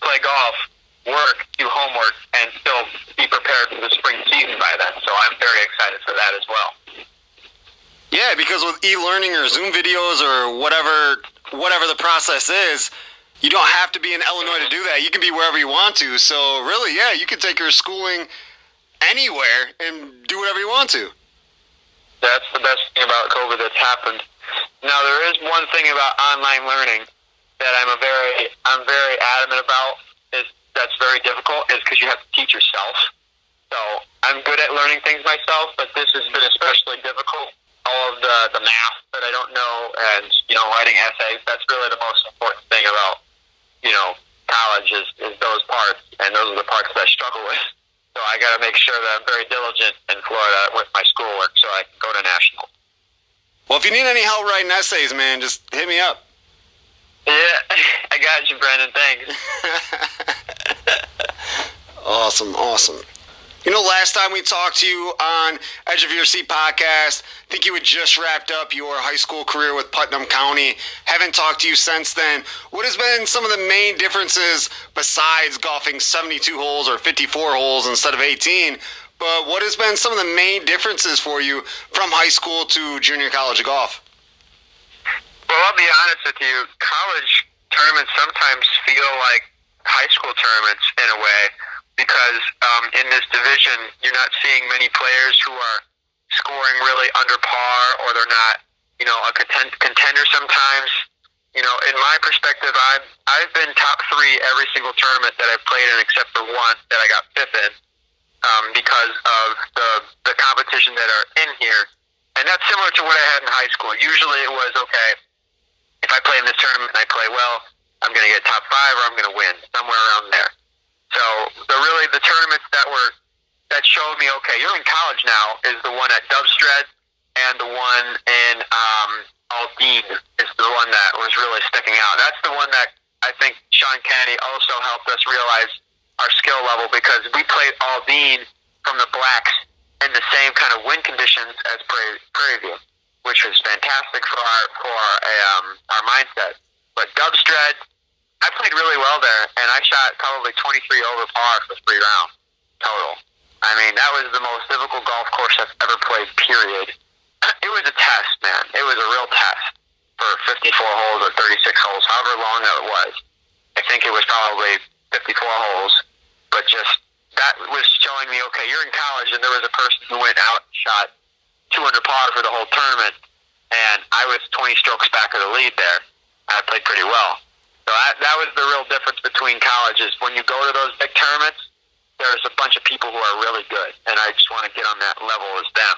play golf, work, do homework, and still be prepared for the spring season by then. So I'm very excited for that as well. Yeah, because with e-learning or Zoom videos or whatever whatever the process is, you don't have to be in Illinois to do that. You can be wherever you want to. So really, yeah, you can take your schooling anywhere and do whatever you want to. That's the best thing about COVID that's happened. Now, there is one thing about online learning that I'm a very I'm very adamant about is that's very difficult is because you have to teach yourself. So I'm good at learning things myself, but this has been especially difficult. All of the, the math that I don't know and, you know, writing essays, that's really the most important thing about, you know, college is, is those parts, and those are the parts that I struggle with. So I got to make sure that I'm very diligent in Florida with my schoolwork so I can go to national. Well, if you need any help writing essays, man, just hit me up. Yeah, I got you, Brandon. Thanks. Awesome, awesome. You know, last time we talked to you on Edge of Your Seat podcast, I think you had just wrapped up your high school career with Putnam County. Haven't talked to you since then. What has been some of the main differences besides golfing seventy-two holes or fifty-four holes instead of eighteen? But what has been some of the main differences for you from high school to junior college golf? Well, I'll be honest with you. College tournaments sometimes feel like high school tournaments in a way, because um, in this division, you're not seeing many players who are scoring really under par, or they're not, you know, a contend- contender sometimes. You know, in my perspective, I've, I've been top three every single tournament that I've played in except for one that I got fifth in um, because of the, the competition that are in here. And that's similar to what I had in high school. Usually it was, okay, if I play in this tournament and I play well, I'm going to get top five or I'm going to win, somewhere around there. So the really the tournaments that were that showed me, okay, you're in college now, is the one at Dubsdread and the one in um, Aldine is the one that was really sticking out. That's the one that I think Sean Kennedy also helped us realize our skill level, because we played Aldine from the blacks in the same kind of wind conditions as Prairie, Prairie View, which was fantastic for our for our, um, our mindset. But Dubsdread, I played really well there, and I shot probably twenty-three over par for three rounds total. I mean, that was the most difficult golf course I've ever played, period. It was a test, man. It was a real test for fifty-four holes or thirty-six holes, however long that it was. I think it was probably fifty-four holes, but just that was showing me, okay, you're in college, and there was a person who went out and shot two hundred par for the whole tournament, and I was twenty strokes back of the lead there, and I played pretty well. So I, that was the real difference between colleges. When you go to those big tournaments, there's a bunch of people who are really good, and I just want to get on that level as them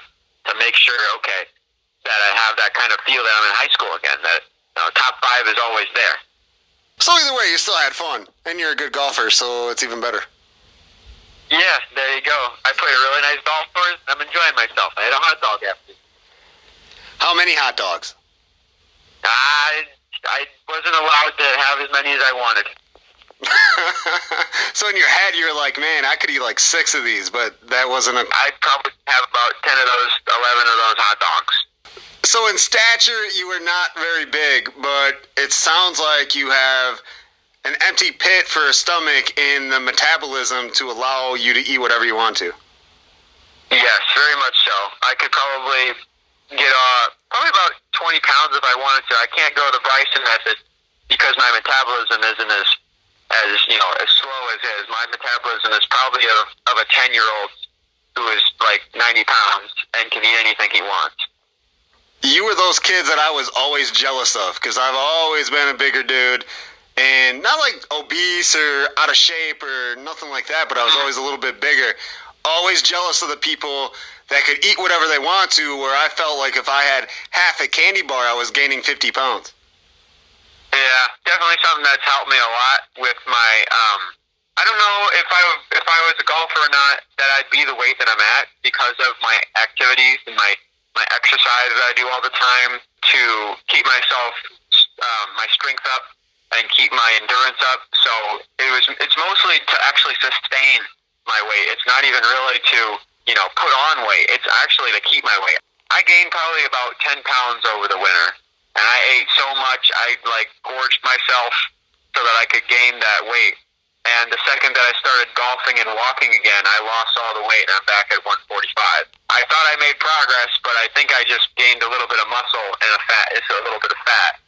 to make sure, okay, that I have that kind of feel that I'm in high school again, that you know, top five is always there. So either way, you still had fun, and you're a good golfer, so it's even better. Yeah, there you go. I played a really nice golf course, and I'm enjoying myself. I had a hot dog after. How many hot dogs? I... I wasn't allowed to have as many as I wanted. So in your head, you're like, man, I could eat like six of these, but that wasn't a... I probably have about ten of those, eleven of those hot dogs. So in stature, you were not very big, but it sounds like you have an empty pit for a stomach in the metabolism to allow you to eat whatever you want to. Yes, very much so. I could probably... get uh, probably about twenty pounds if I wanted to. I can't go the Bryson method because my metabolism isn't as, as you know, as slow as his. My metabolism is probably of, of a ten-year-old who is like ninety pounds and can eat anything he wants. You were those kids that I was always jealous of, because I've always been a bigger dude, and not like obese or out of shape or nothing like that, but I was always a little bit bigger. Always jealous of the people that could eat whatever they want to, where I felt like if I had half a candy bar, I was gaining fifty pounds. Yeah, definitely something that's helped me a lot with my, um, I don't know if I, if I was a golfer or not, that I'd be the weight that I'm at because of my activities and my, my exercise that I do all the time to keep myself, um, my strength up and keep my endurance up. So it was, it's mostly to actually sustain my weight. It's not even really to, you know, put on weight. It's actually to keep my weight. I gained probably about ten pounds over the winter, and I ate so much, I like gorged myself so that I could gain that weight. And the second that I started golfing and walking again, I lost all the weight, and I'm back at one forty-five. I thought I made progress, but I think I just gained a little bit of muscle and a fat, it's a little bit of fat,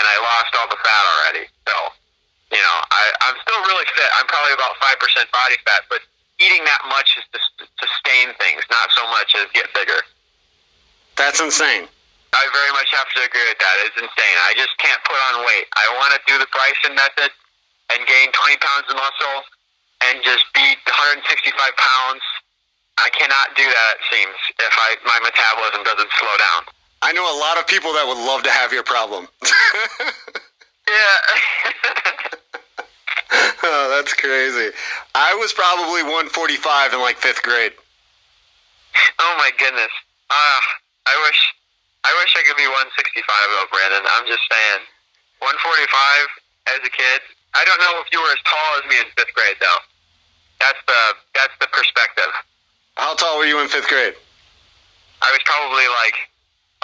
and I lost all the fat already. So, you know, I, I'm still really fit. I'm probably about five percent body fat, but eating that much is to sustain things, not so much as get bigger. That's insane. I very much have to agree with that. It's insane. I just can't put on weight. I want to do the Bryson method and gain twenty pounds of muscle and just beat one sixty-five pounds. I cannot do that, it seems, if I my metabolism doesn't slow down. I know a lot of people that would love to have your problem. Yeah. Oh, that's crazy. I was probably one forty-five in like fifth grade. Oh my goodness. Ah, uh, I wish I wish I could be one sixty-five though, Brandon. I'm just saying. one forty-five as a kid. I don't know if you were as tall as me in fifth grade though. That's the that's the perspective. How tall were you in fifth grade? I was probably like,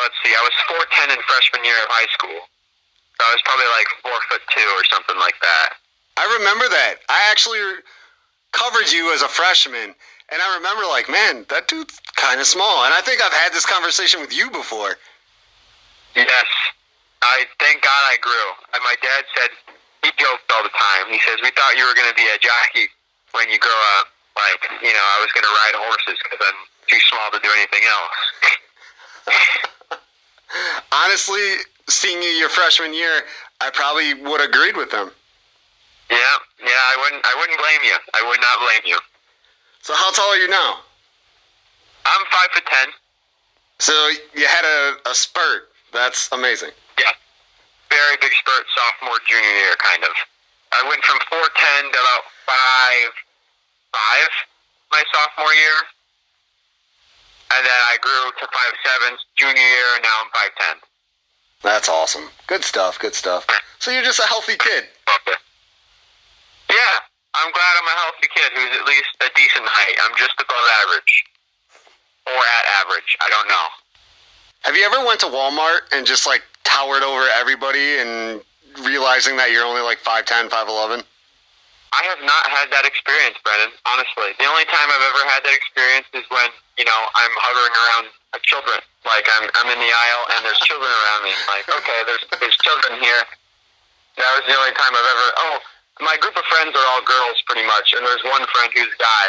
let's see, I was four ten in freshman year of high school. So I was probably like four foot two or something like that. I remember that. I actually covered you as a freshman, and I remember like, man, that dude's kind of small. And I think I've had this conversation with you before. Yes. I thank God I grew. And my dad said, he joked all the time. He says, we thought you were going to be a jockey when you grow up. Like, you know, I was going to ride horses because I'm too small to do anything else. Honestly, seeing you your freshman year, I probably would have agreed with them. Yeah, yeah, I wouldn't I wouldn't blame you. I would not blame you. So how tall are you now? I'm five foot ten. So you had a, a spurt. That's amazing. Yeah. Very big spurt sophomore, junior year, kind of. I went from four ten to about five five my sophomore year. And then I grew to five seven junior year, and now I'm five ten. That's awesome. Good stuff, good stuff. So you're just a healthy kid. Yeah. I'm glad I'm a healthy kid who's at least a decent height. I'm just above average. Or at average. I don't know. Have you ever went to Walmart and just, like, towered over everybody and realizing that you're only, like, five ten, five eleven? I have not had that experience, Brennan, honestly. The only time I've ever had that experience is when, you know, I'm hovering around children. Like, I'm I'm in the aisle and there's children around me. Like, okay, there's there's children here. That was the only time I've ever... Oh, my group of friends are all girls, pretty much, and there's one friend who's a guy,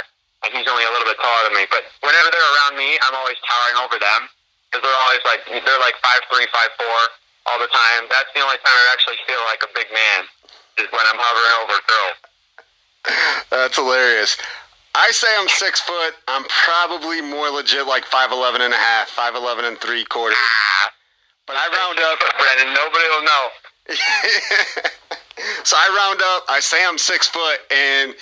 and he's only a little bit taller than me. But whenever they're around me, I'm always towering over them. Because they're always like, they're like five three, five four all the time. That's the only time I actually feel like a big man, is when I'm hovering over a girl. That's hilarious. I say I'm six foot. I'm probably more legit like five eleven and a half, five eleven and three quarters. Ah, but I round up. Brennan, nobody will know. So I round up, I say I'm six foot, and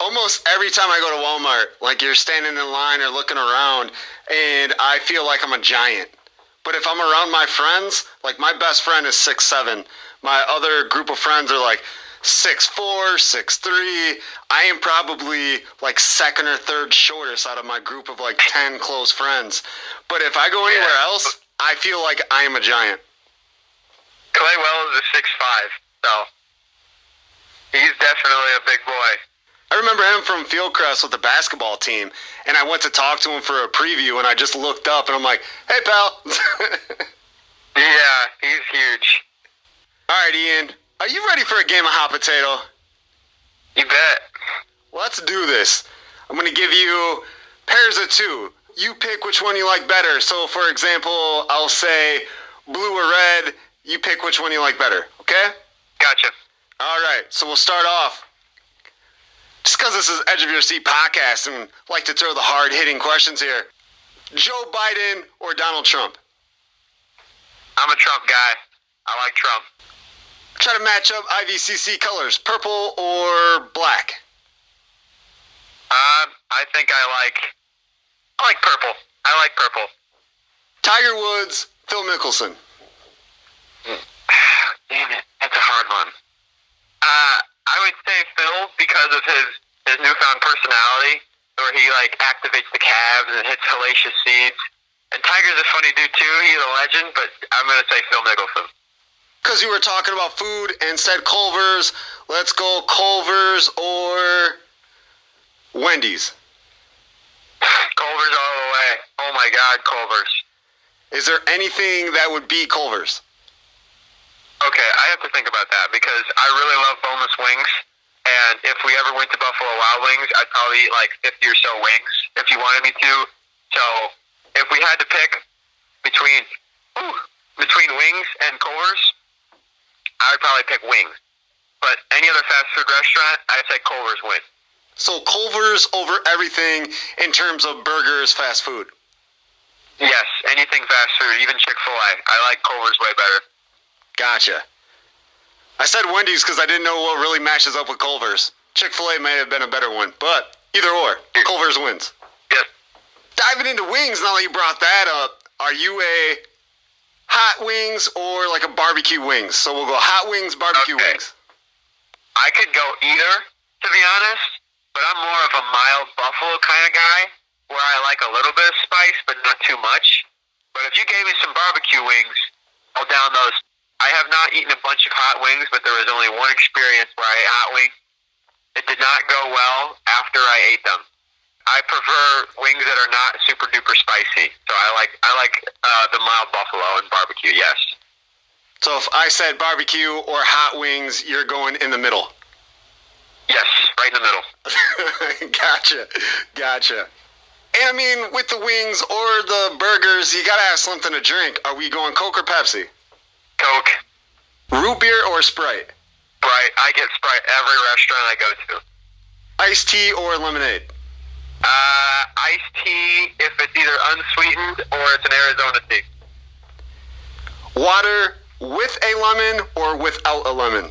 almost every time I go to Walmart, like you're standing in line or looking around, and I feel like I'm a giant. But if I'm around my friends, like my best friend is six seven. My other group of friends are like six four, six three. I am probably like second or third shortest out of my group of like ten close friends. But if I go anywhere yeah. else, I feel like I am a giant. Clay Wells is six five, so he's definitely a big boy. I remember him from Fieldcrest with the basketball team, and I went to talk to him for a preview, and I just looked up, and I'm like, hey, pal. Yeah, he's huge. All right, Ian, are you ready for a game of hot potato? You bet. Let's do this. I'm going to give you pairs of two. You pick which one you like better. So, for example, I'll say blue or red. You pick which one you like better, okay? Gotcha. All right, so we'll start off. Just because this is Edge of Your Seat podcast and like to throw the hard-hitting questions here. Joe Biden or Donald Trump? I'm a Trump guy. I like Trump. Try to match up I V C C colors, purple or black? Uh, I think I like... I like purple. I like purple. Tiger Woods, Phil Mickelson? Damn it, that's a hard one. Uh... I would say Phil because of his, his newfound personality, where he, like, activates the calves and hits hellacious seeds. And Tiger's a funny dude, too. He's a legend, but I'm going to say Phil Mickelson. Because you were talking about food and said Culver's. Let's go Culver's or Wendy's. Culver's all the way. Oh, my God, Culver's. Is there anything that would be Culver's? Okay, I have to think about that because I really love boneless wings, and if we ever went to Buffalo Wild Wings, I'd probably eat like fifty or so wings if you wanted me to. So if we had to pick between ooh, between wings and Culver's, I would probably pick wings. But any other fast food restaurant, I'd say Culver's win. So Culver's over everything in terms of burgers, fast food? Yes, anything fast food, even Chick-fil-A. I like Culver's way better. Gotcha. I said Wendy's because I didn't know what really matches up with Culver's. Chick-fil-A may have been a better one, but either or, Culver's wins. Yes. Diving into wings, now that you brought that up, are you a hot wings or like a barbecue wings? So we'll go hot wings, barbecue okay. wings. I could go either, to be honest, but I'm more of a mild buffalo kind of guy. where I like a little bit of spice, but not too much. But if you gave me some barbecue wings, I'll down those. I have not eaten a bunch of hot wings, but there was only one experience where I ate hot wings. It did not go well after I ate them. I prefer wings that are not super duper spicy. So I like I like uh, the mild buffalo and barbecue, yes. So if I said barbecue or hot wings, you're going in the middle? Yes, right in the middle. Gotcha, gotcha. And I mean, with the wings or the burgers, you gotta have something to drink. Are we going Coke or Pepsi? Coke. Root beer or Sprite? Sprite. I get Sprite every restaurant I go to. Iced tea or lemonade? Uh, iced tea if it's either unsweetened or it's an Arizona tea. Water with a lemon or without a lemon?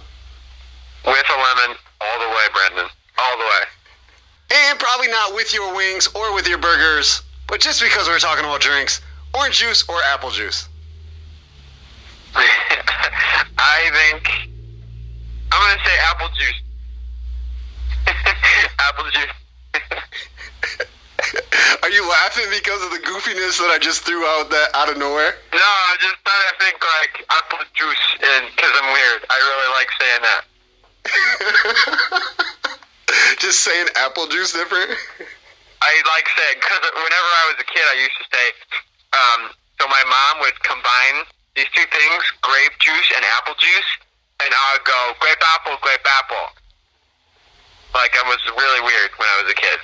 With a lemon, all the way, Brandon. All the way. And probably not with your wings or with your burgers, but just because we're talking about drinks, orange juice or apple juice? I think I'm going to say apple juice. Apple juice. Are you laughing because of the goofiness that I just threw out that out of nowhere? No, I just thought I think like apple juice because I'm weird. I really like saying that. Just saying apple juice different? I like saying, because whenever I was a kid, I used to say, um, so my mom would combine these two things, grape juice and apple juice, and I would go, grape apple, grape apple. Like, I was really weird when I was a kid.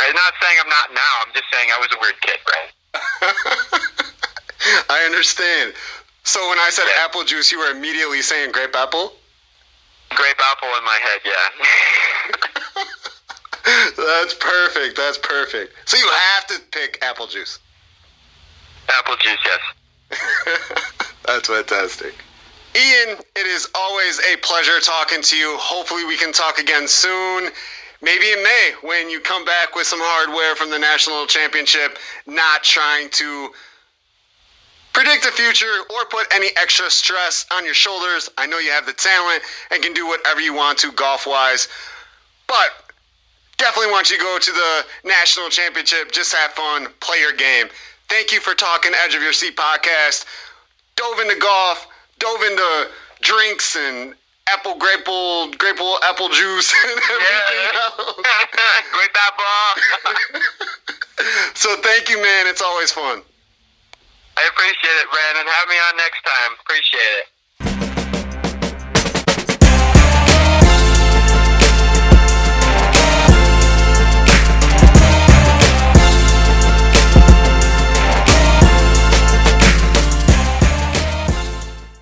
I'm not saying I'm not now, I'm just saying I was a weird kid, right? I understand. So when I said yeah. apple juice, you were immediately saying grape apple? Grape apple in my head, yeah. That's perfect, that's perfect. So you have to pick apple juice. Apple juice, yes. That's fantastic. Ian, it is always a pleasure talking to you. Hopefully we can talk again soon. Maybe in May when you come back with some hardware from the national championship, not trying to predict the future or put any extra stress on your shoulders. I know you have the talent and can do whatever you want to golf-wise, but definitely want you to go to the national championship. Just have fun, play your game. Thank you for talking Edge of Your Seat podcast. Dove into golf, dove into drinks and apple, grapeful, grapeful apple juice and everything else. Great apple. So thank you, man. It's always fun. I appreciate it, Brandon. Have me on next time. Appreciate it.